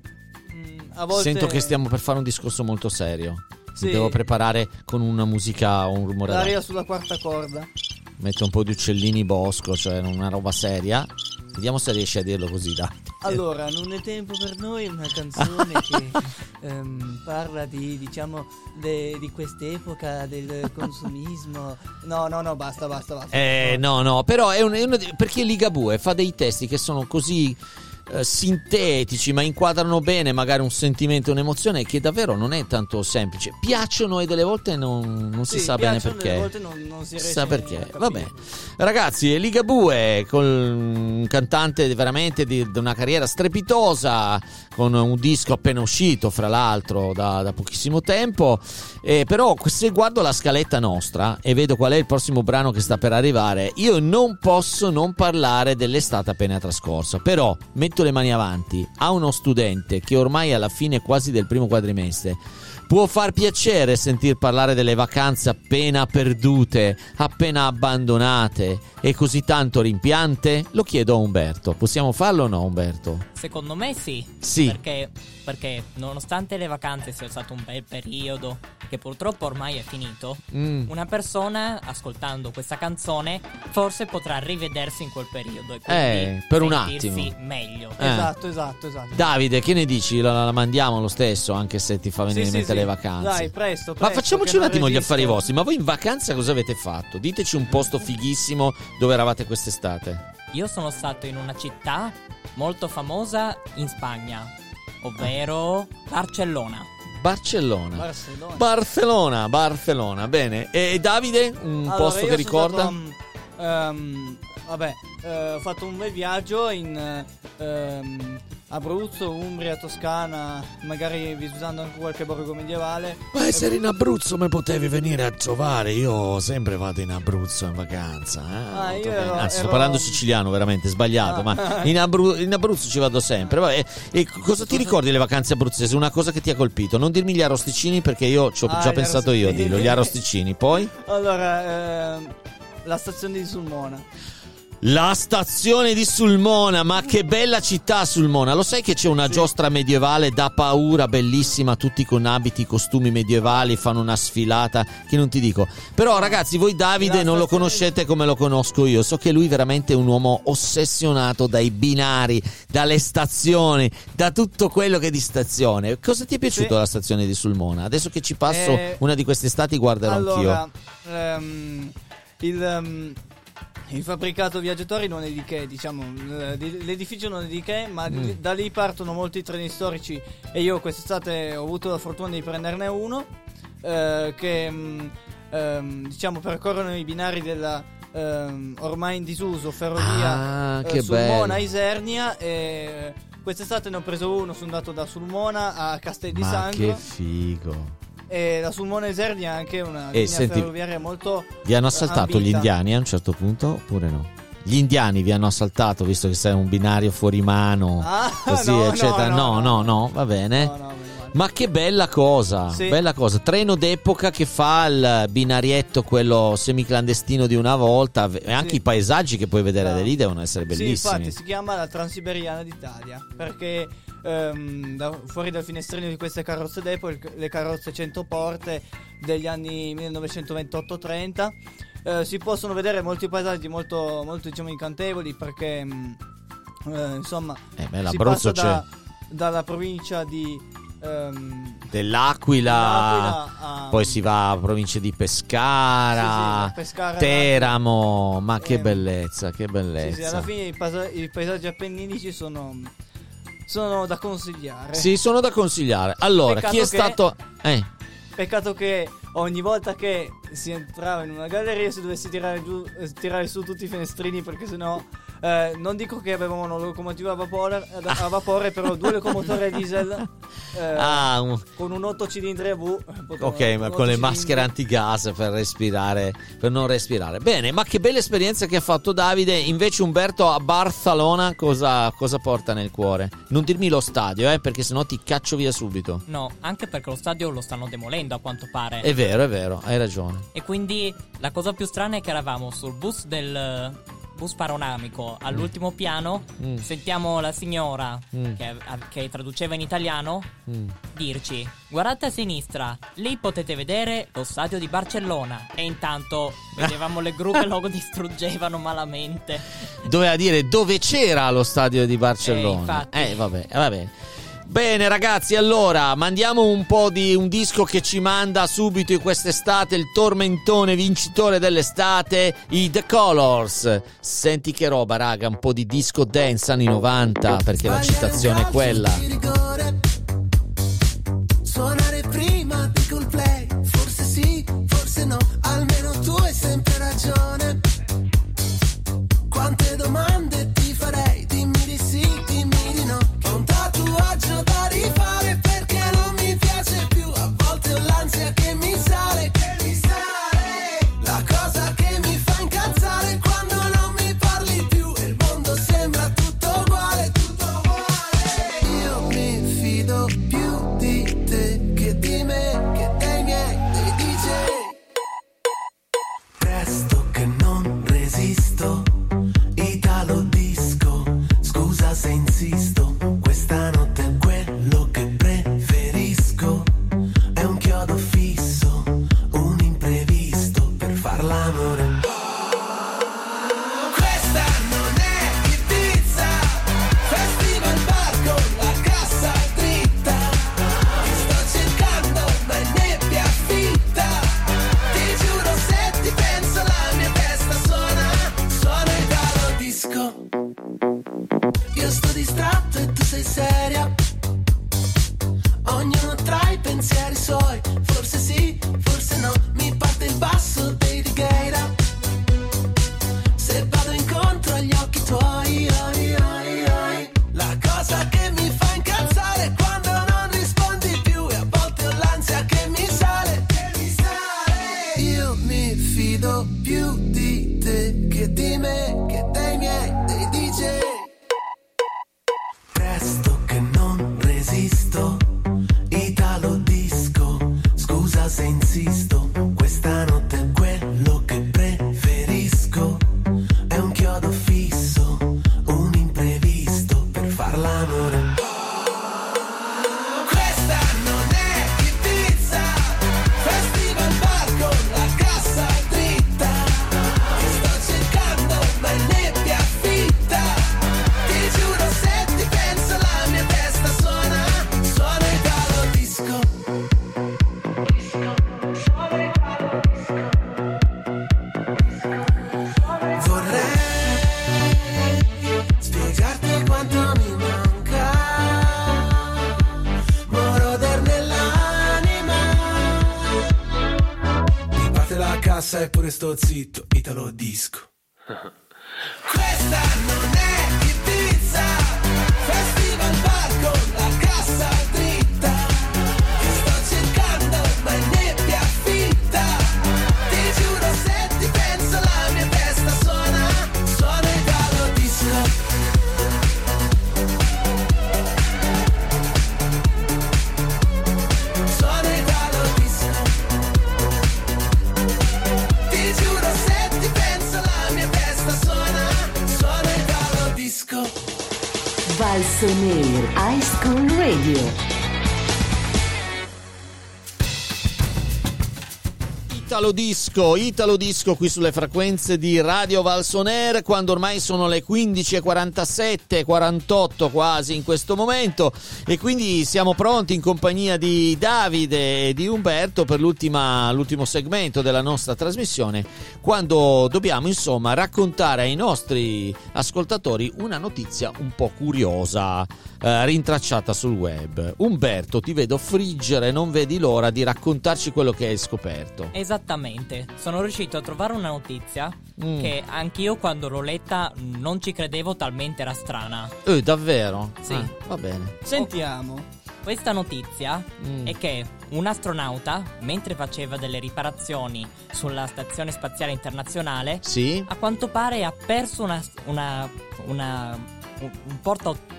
a volte sento che stiamo per fare un discorso molto serio. Sì. Devo preparare con una musica o un rumore. L'aria sulla quarta corda. Metto un po' di uccellini bosco, cioè una roba seria. Vediamo se riesci a dirlo così, dai. Allora, Non è tempo per noi, una canzone che parla di, diciamo, di quest'epoca del consumismo. No, basta. No, però è perché Ligabue fa dei testi che sono così sintetici, ma inquadrano bene magari un sentimento, un'emozione che davvero non è tanto semplice. Piacciono e delle volte non si sa bene perché. Delle volte non si sa perché. Vabbè, ragazzi, Ligabue, un cantante veramente di una carriera strepitosa, con un disco appena uscito fra l'altro da pochissimo tempo. Però se guardo la scaletta nostra e vedo qual è il prossimo brano che sta per arrivare, io non posso non parlare dell'estate appena trascorsa. Però metto le mani avanti a uno studente che ormai alla fine quasi del primo quadrimestre. Può far piacere sentir parlare delle vacanze appena perdute, appena abbandonate e così tanto rimpiante? Lo chiedo a Umberto. Possiamo farlo o no, Umberto? Secondo me sì. Perché nonostante le vacanze sia stato un bel periodo che purtroppo ormai è finito, una persona ascoltando questa canzone forse potrà rivedersi in quel periodo e quindi per un attimo meglio. Esatto. Davide, che ne dici? La mandiamo lo stesso, anche se ti fa venire in mente le vacanze. Dai, presto. Ma facciamoci un attimo gli affari vostri. Ma voi in vacanza cosa avete fatto? Diteci un posto fighissimo dove eravate quest'estate. Io sono stato in una città molto famosa in Spagna, ovvero Barcellona. Barcellona. Bene. E Davide, posto che ricorda? Ho fatto un bel viaggio in Abruzzo, Umbria, Toscana, magari visitando anche qualche borgo medievale. Ma essere in Abruzzo mi potevi venire a trovare, io sempre vado in Abruzzo in vacanza. Sto parlando siciliano, veramente sbagliato, ma in Abruzzo ci vado sempre. Vabbè, e cosa ti ricordi le vacanze abruzzesi? Una cosa che ti ha colpito? Non dirmi gli arrosticini, perché io ci ho già pensato io a dirlo, gli arrosticini. Poi? Allora, la stazione di Sulmona. La stazione di Sulmona, ma che bella città Sulmona. Lo sai che c'è una giostra medievale da paura, bellissima, tutti con abiti, costumi medievali, fanno una sfilata che non ti dico. Però ragazzi, voi Davide non lo conoscete come lo conosco io. So che lui veramente è un uomo ossessionato dai binari, dalle stazioni, da tutto quello che è di stazione. Cosa ti è piaciuto della stazione di Sulmona? Adesso che ci passo una di queste estati guarderò anch'io. Il fabbricato viaggiatori non è di che, diciamo, l'edificio non è di che, ma da lì partono molti treni storici e io quest'estate ho avuto la fortuna di prenderne uno che percorrono i binari della ormai in disuso ferrovia Sulmona Isernia, e quest'estate ne ho preso uno, sono andato da Sulmona a Castel di Sangro. Ma che figo! E la Sulmona Isernia è anche una linea ferroviaria molto. Vi hanno assaltato gli indiani a un certo punto oppure no? Gli indiani vi hanno assaltato, visto che sei un binario fuori mano, così eccetera. No, va bene. Ma che bella cosa, bella cosa. Treno d'epoca che fa il binarietto, quello semiclandestino di una volta. E anche i paesaggi che puoi vedere da lì devono essere bellissimi. Sì, infatti si chiama la Transiberiana d'Italia perché fuori dal finestrino di queste carrozze d'epoca, le carrozze 100 porte degli anni 1928-30, si possono vedere molti paesaggi molto, molto, diciamo, incantevoli perché l'Abruzzo passa dalla provincia di dell'Aquila poi si va a province di Pescara, Teramo, ma che bellezza, che bellezza. Sì, alla fine i paesaggi appenninici sono da consigliare. Sì, sono da consigliare. Allora, peccato che ogni volta che si entrava in una galleria si dovesse tirare su tutti i finestrini, perché sennò non dico che avevamo una locomotiva a vapore però due locomotori a diesel con un 8 cilindri a V, ma con le maschere antigas per non respirare. Bene, ma che bella esperienza che ha fatto Davide. Invece Umberto, a Barcellona cosa porta nel cuore? Non dirmi lo stadio, perché sennò ti caccio via subito. No, anche perché lo stadio lo stanno demolendo a quanto pare. È vero, hai ragione. E quindi la cosa più strana è che eravamo sul bus bus panoramico all'ultimo piano, sentiamo la signora che traduceva in italiano dirci: guardate a sinistra, lì potete vedere lo stadio di Barcellona, e intanto vedevamo le gru che lo distruggevano malamente. Doveva dire dove c'era lo stadio di Barcellona. Vabbè. Bene ragazzi, allora mandiamo un po' di un disco che ci manda subito in quest'estate il tormentone vincitore dell'estate, i The Colors. Senti che roba raga, un po' di disco dance anni 90, perché la citazione è quella. Suonare prima di Coldplay, forse sì, forse no, almeno tu hai sempre ragione. Quante domande ti farei, dimmi di sì, dimmi di no. Tatuaggio da rifare perché non mi piace più, a volte ho l'ansia che mi sale, la cosa che mi fa incazzare quando non mi parli più e il mondo sembra tutto uguale. Io mi fido più di te che di me, che dei miei, dei DJ. Presto che non resisto, Italo disco, scusa se insisto. Io sto distratto e tu sei seria, ognuno tra i pensieri. sopra gli occhi tuoi, ai, ai, ai. La cosa che mi fa incazzare è quando non rispondi più, e a volte ho l'ansia che mi sale, che mi sale. Io mi fido più di te che di me, che dei miei, dei DJ. Presto che non resisto, Italo disco, scusa se insisto, questa notte è quello che preferisco. È un chiodo fisso, un imprevisto per far l'amore. Questa non è Ibiza, festival bar con la cassa dritta. Ti sto cercando ma è nebbia fitta. Ti giuro se ti penso la mia testa suona, suona il calo disco. Eppure sto zitto, Italo disco. Questa non è Ibiza, festival bar con la cassa dritta. Ti sto cercando ma è nebbia fitta. Ti giuro se ti penso la mia testa suona, suona Italo disco, suona Italo disco. Valsonair High School Radio. Italo disco qui sulle frequenze di Radio Valsonair, quando ormai sono le 15.47, 48 quasi in questo momento, e quindi siamo pronti in compagnia di Davide e di Umberto per l'ultimo segmento della nostra trasmissione, quando dobbiamo insomma raccontare ai nostri ascoltatori una notizia un po' curiosa rintracciata sul web. Umberto, ti vedo friggere, non vedi l'ora di raccontarci quello che hai scoperto. Esattamente, sono riuscito a trovare una notizia che anch'io quando l'ho letta non ci credevo, talmente era strana. Davvero? Sì. Va bene. Sentiamo. Questa notizia è che un astronauta, mentre faceva delle riparazioni sulla Stazione Spaziale Internazionale, sì, a quanto pare ha perso un portaattrezzi.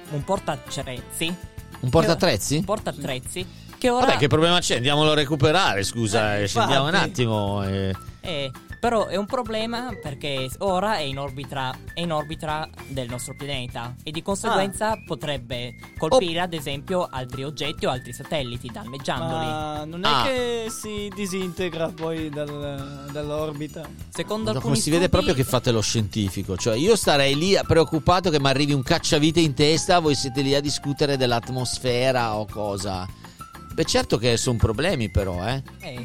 Un portaattrezzi? Un portaattrezzi. Che ora... Vabbè, che problema c'è? Andiamolo a recuperare, scusa, scendiamo un attimo. Però è un problema perché ora è in orbita del nostro pianeta e di conseguenza potrebbe colpire ad esempio altri oggetti o altri satelliti danneggiandoli. Ma non è che si disintegra poi dall'orbita? Secondo alcuni si vede proprio che fate lo scientifico, cioè io starei lì preoccupato che mi arrivi un cacciavite in testa, voi siete lì a discutere dell'atmosfera o cosa. Beh, certo che sono problemi però,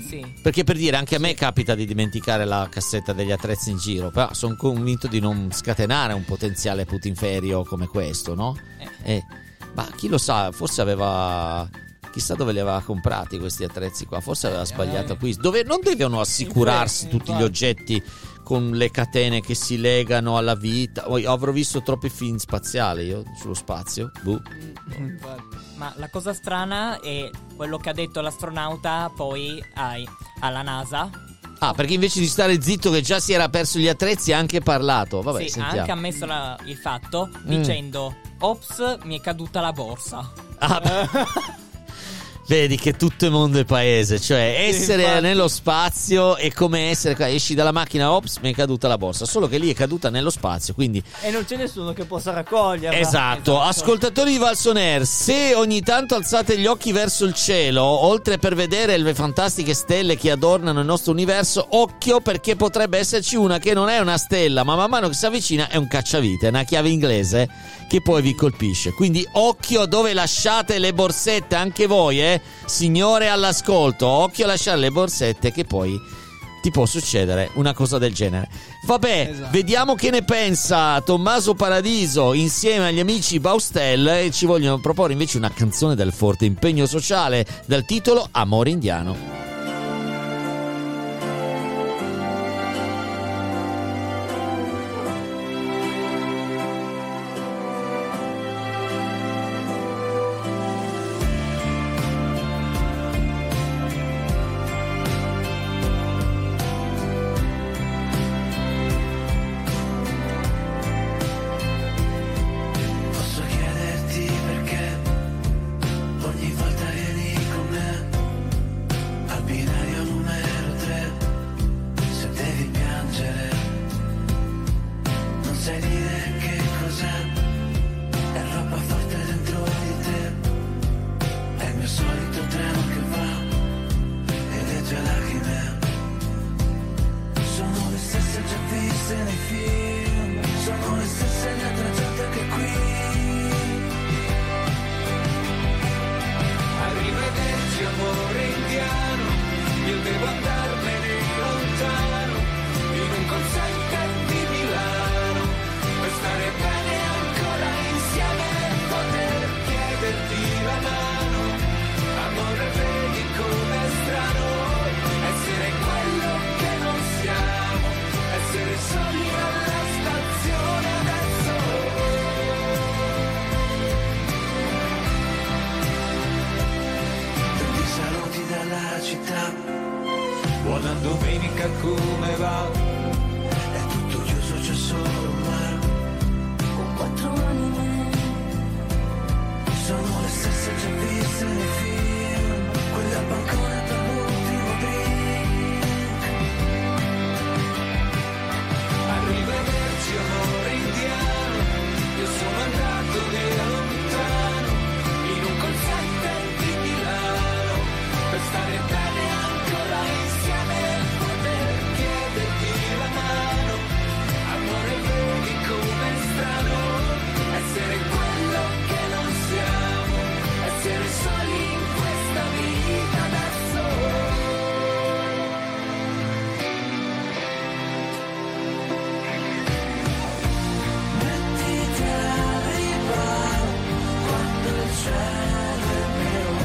sì. Perché per dire, anche a me capita di dimenticare la cassetta degli attrezzi in giro, però sono convinto di non scatenare un potenziale putiferio come questo, no? Ma chi lo sa, forse aveva... Chissà dove li aveva comprati questi attrezzi qua, forse aveva sbagliato qui. Dove non devono assicurarsi tutti gli oggetti con le catene che si legano alla vita? Io avrò visto troppi film spaziali io sullo spazio. Ma la cosa strana è quello che ha detto l'astronauta poi alla NASA. Perché invece di stare zitto, che già si era perso gli attrezzi, ha anche parlato. Vabbè, sì, ha anche ammesso il fatto dicendo: ops, mi è caduta la borsa. Vedi che tutto il mondo è paese, cioè essere nello spazio è come essere qua, esci dalla macchina, ops, mi è caduta la borsa, solo che lì è caduta nello spazio, quindi e non c'è nessuno che possa raccoglierla. Esatto. Ascoltatori di Valsonair, se ogni tanto alzate gli occhi verso il cielo, oltre per vedere le fantastiche stelle che adornano il nostro universo, occhio, perché potrebbe esserci una che non è una stella, ma man mano che si avvicina è un cacciavite, una chiave inglese che poi vi colpisce, quindi occhio dove lasciate le borsette anche voi, signore all'ascolto, occhio a lasciare le borsette che poi ti può succedere una cosa del genere. Vabbè, esatto. Vediamo che ne pensa Tommaso Paradiso insieme agli amici Baustelle, e ci vogliono proporre invece una canzone del forte impegno sociale dal titolo Amore indiano. sai dire che cos'è, è roba forte dentro di te, è il mio solito treno che va e legge lacrime, sono le stesse già viste nei film, sono le stesse le tragedie che qui. Arrivederci amore indiano, io devo andarmene lontano, in un call center di Milano, per stare bene ancora insieme e poter chiederti la mano. Amore vedi com'è strano, essere quello che non siamo, essere soli alla stazione adesso. Saluti dalla città, buona domenica come va, è tutto chiuso, c'è solo un mare, con quattro anime, sono le stesse già viste nei film, quella bancona dall'ultimo drink. Arrivederci amore indiano, io sono andato via lontano, in un call center di Milano, per stare bene ancora insieme e poter chiederti la mano. Amore vedi com'è strano, essere quello che non siamo, essere soli in questa vita adesso. Mettiti a riva quando il cielo è mio.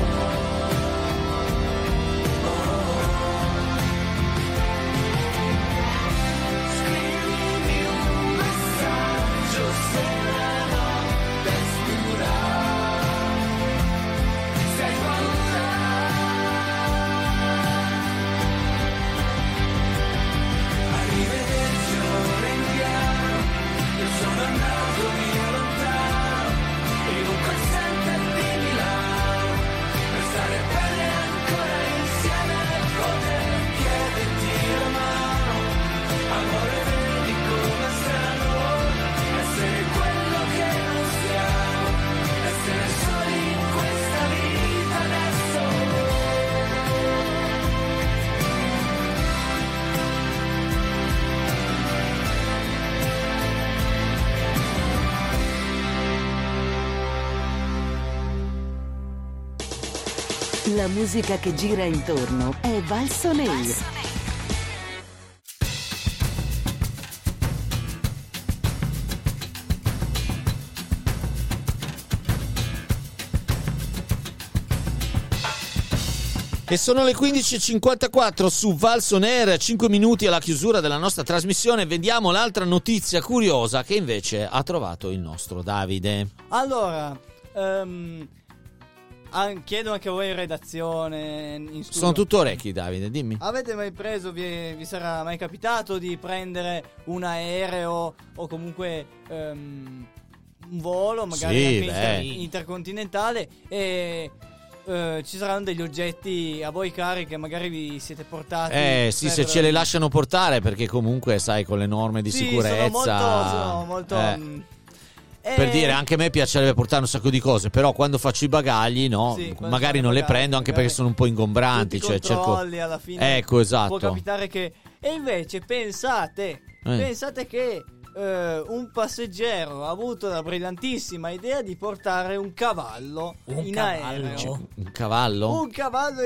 La musica che gira intorno è Valsonair. E sono le 15.54 su Valsonair, 5 minuti alla chiusura della nostra trasmissione. Vediamo l'altra notizia curiosa che invece ha trovato il nostro Davide. Allora, chiedo anche a voi in redazione, in studio. Sono tutto orecchi, Davide, dimmi. Avete mai preso, vi sarà mai capitato di prendere un aereo o comunque un volo, magari sì, anche intercontinentale, e ci saranno degli oggetti a voi cari che magari vi siete portati? Sì, per... se ce le lasciano portare, perché comunque sai, con le norme di sicurezza sono molto per dire, anche a me piacerebbe portare un sacco di cose, però quando faccio i bagagli, no, sì, magari non le prendo, anche perché sono un po' ingombranti, tutti, cioè cerco alla fine. Ecco, esatto. Può capitare che e invece pensate che un passeggero ha avuto la brillantissima idea di portare un cavallo aereo. Un cavallo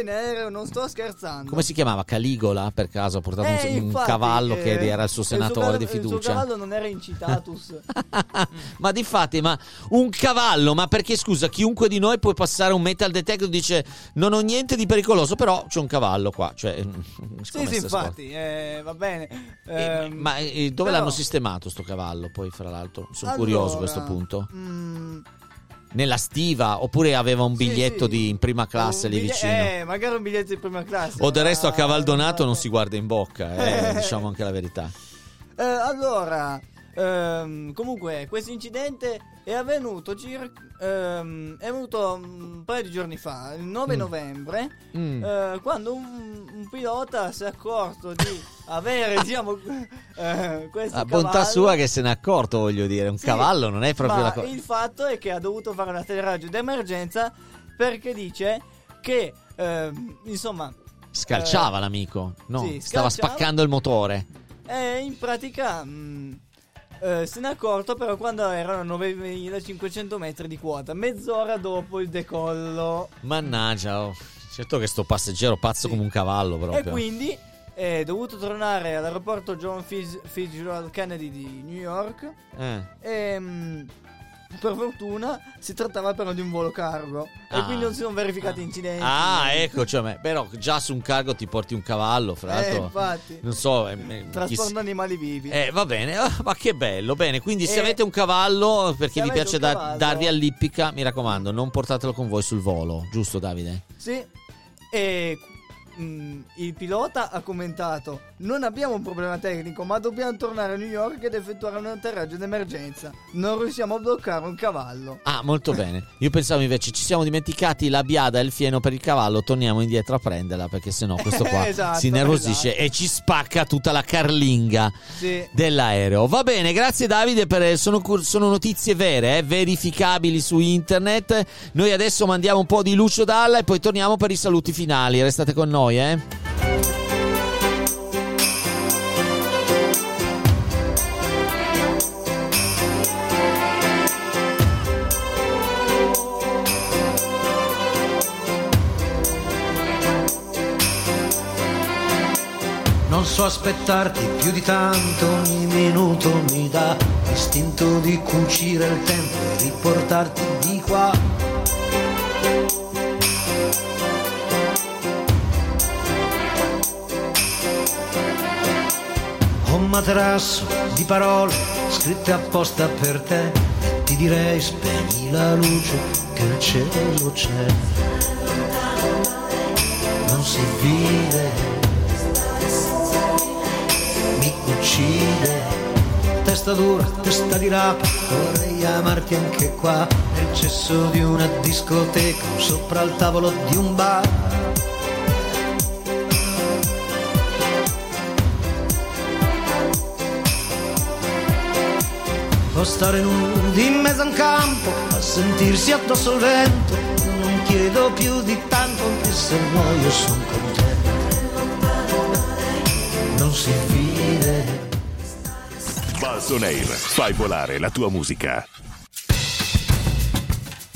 in aereo, non sto scherzando. Come si chiamava? Caligola, per caso ha portato un cavallo che era il suo senatore di fiducia. Il suo cavallo non era incitatus. Ma difatti, ma un cavallo, ma perché scusa, chiunque di noi può passare un metal detector, dice non ho niente di pericoloso, però c'è un cavallo qua, cioè sì, infatti, va bene. Ma dove l'hanno sistemato sto cavallo, poi fra l'altro sono curioso a questo punto. Nella stiva, oppure aveva un biglietto di in prima classe lì vicino, magari un biglietto in prima classe, o del resto a cavaldonato non si guarda in bocca, diciamo anche la verità. Allora Comunque questo incidente è avvenuto un paio di giorni fa, il 9 novembre, quando un pilota si è accorto di avere questo a bontà cavallo. Sua che se n'è accorto, voglio dire, un sì, cavallo non è proprio la cosa. Il fatto è che ha dovuto fare un atterraggio d'emergenza perché dice che scalciava l'amico, no? Sì, stava spaccando il motore. E in pratica se n'è accorto però quando erano 9.500 metri di quota, mezz'ora dopo il decollo. Mannaggia, certo che sto passeggero pazzo come un cavallo proprio. E quindi è dovuto tornare all'aeroporto John Fitzgerald Kennedy di New York. E per fortuna si trattava però di un volo cargo e quindi non si sono verificati incidenti. Ecco, cioè, però già su un cargo ti porti un cavallo, fra l'altro, infatti, non so, trasportano animali vivi. Va bene, ma che bello. Bene, quindi se avete un cavallo, perché vi piace darvi all'ippica, mi raccomando, non portatelo con voi sul volo, giusto Davide? Sì. E il pilota ha commentato: non abbiamo un problema tecnico, ma dobbiamo tornare a New York ed effettuare un atterraggio d'emergenza, non riusciamo a bloccare un cavallo. Molto bene, io pensavo invece ci siamo dimenticati la biada e il fieno per il cavallo, torniamo indietro a prenderla, perché sennò questo qua esatto, si nervosisce e ci spacca tutta la carlinga dell'aereo. Va bene, grazie Davide, sono notizie vere, verificabili su internet. Noi adesso mandiamo un po' di Lucio Dalla e poi torniamo per i saluti finali, restate con noi. Non so aspettarti più di tanto, ogni minuto mi dà l'istinto di cucire il tempo e riportarti di qua. Un materasso di parole scritte apposta per te, e ti direi spegni la luce che il cielo c'è, non si vive, mi uccide, testa dura, testa di rapa, vorrei amarti anche qua, nel cesso di una discoteca, sopra il tavolo di un bar. Stare nudi in mezzo a un campo a sentirsi addosso il vento, non chiedo più di tanto e se muoio sono contento, non si vive. Valsonair, fai volare la tua musica.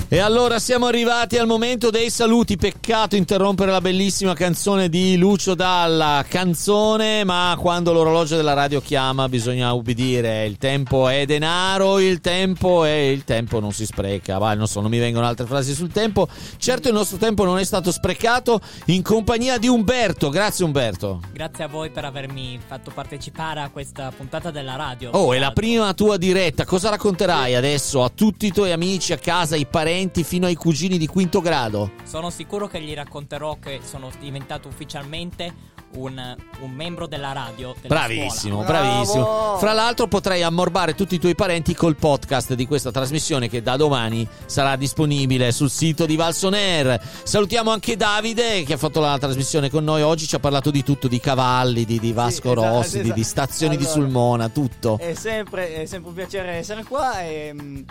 E allora siamo arrivati al momento dei saluti. Peccato interrompere la bellissima canzone di Lucio Dalla, canzone, ma quando l'orologio della radio chiama bisogna ubbidire. Il tempo è denaro, il tempo non si spreca. Ma non so, non mi vengono altre frasi sul tempo. Certo il nostro tempo non è stato sprecato, in compagnia di Umberto. Grazie Umberto. Grazie a voi per avermi fatto partecipare a questa puntata della radio. Oh, è la prima tua diretta. Cosa racconterai adesso a tutti i tuoi amici a casa, ai parenti, fino ai cugini di quinto grado? Sono sicuro che gli racconterò che sono diventato ufficialmente un membro della radio della bravissimo, scuola. Bravissimo. Fra l'altro potrei ammorbare tutti i tuoi parenti col podcast di questa trasmissione, che da domani sarà disponibile sul sito di Valsonair. Salutiamo anche Davide, che ha fatto la trasmissione con noi oggi, ci ha parlato di tutto, di cavalli, di Vasco Rossi, di stazioni, allora, di Sulmona, tutto. È sempre un piacere essere qua e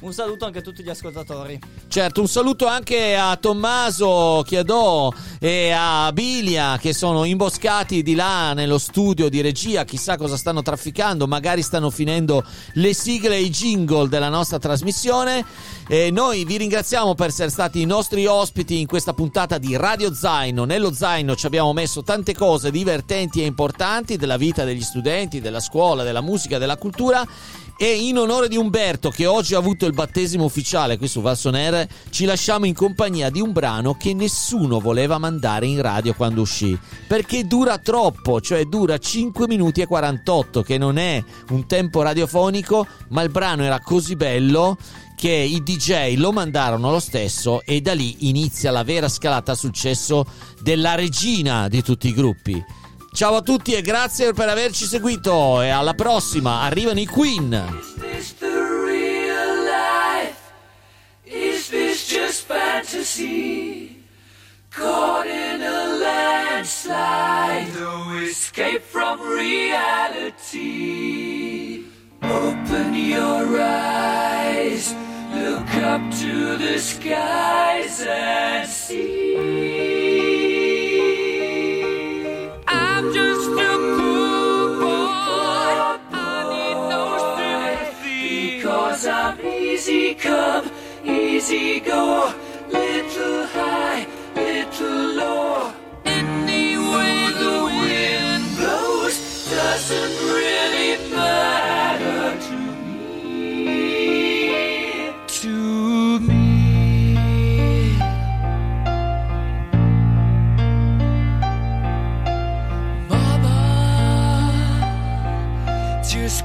un saluto anche a tutti gli ascoltatori. Certo, un saluto anche a Tommaso Chiodò e a Bilia, che sono imboscati di là nello studio di regia. Chissà cosa stanno trafficando, magari stanno finendo le sigle e i jingle della nostra trasmissione. E noi vi ringraziamo per essere stati i nostri ospiti in questa puntata di Radio Zaino. Nello zaino ci abbiamo messo tante cose divertenti e importanti della vita degli studenti, della scuola, della musica, della cultura. E in onore di Umberto, che oggi ha avuto il battesimo ufficiale qui su Valsonair, ci lasciamo in compagnia di un brano che nessuno voleva mandare in radio quando uscì, perché dura troppo, cioè dura 5 minuti e 48, che non è un tempo radiofonico, ma il brano era così bello che i DJ lo mandarono lo stesso, e da lì inizia la vera scalata a successo della regina di tutti i gruppi. Ciao a tutti e grazie per averci seguito e alla prossima. Arrivano i Queen. Is this the real life? Is this just fantasy? Caught in a landslide, no escape from reality. Open your eyes, look up to the skies and see. I'm just a poor boy, I need no sympathy, because I'm easy come, easy go, little high, little low. Any way the wind blows doesn't really matter to me. To me. Mama just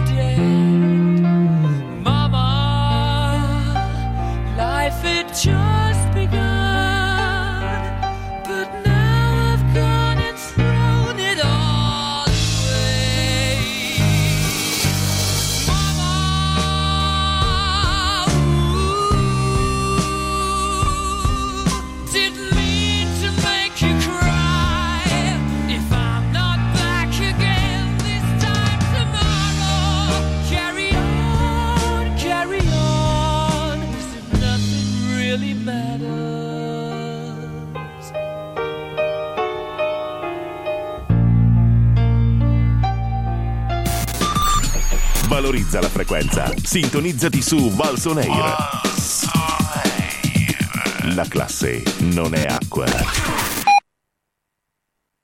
dead. Life had just begun, but now I've gone and thrown it all away. Mama, ooh, didn't mean to make you cry. If I'm not back again this time tomorrow, carry on, carry on. Matters. Valorizza la frequenza. Sintonizzati su Valsonair. La classe non è acqua.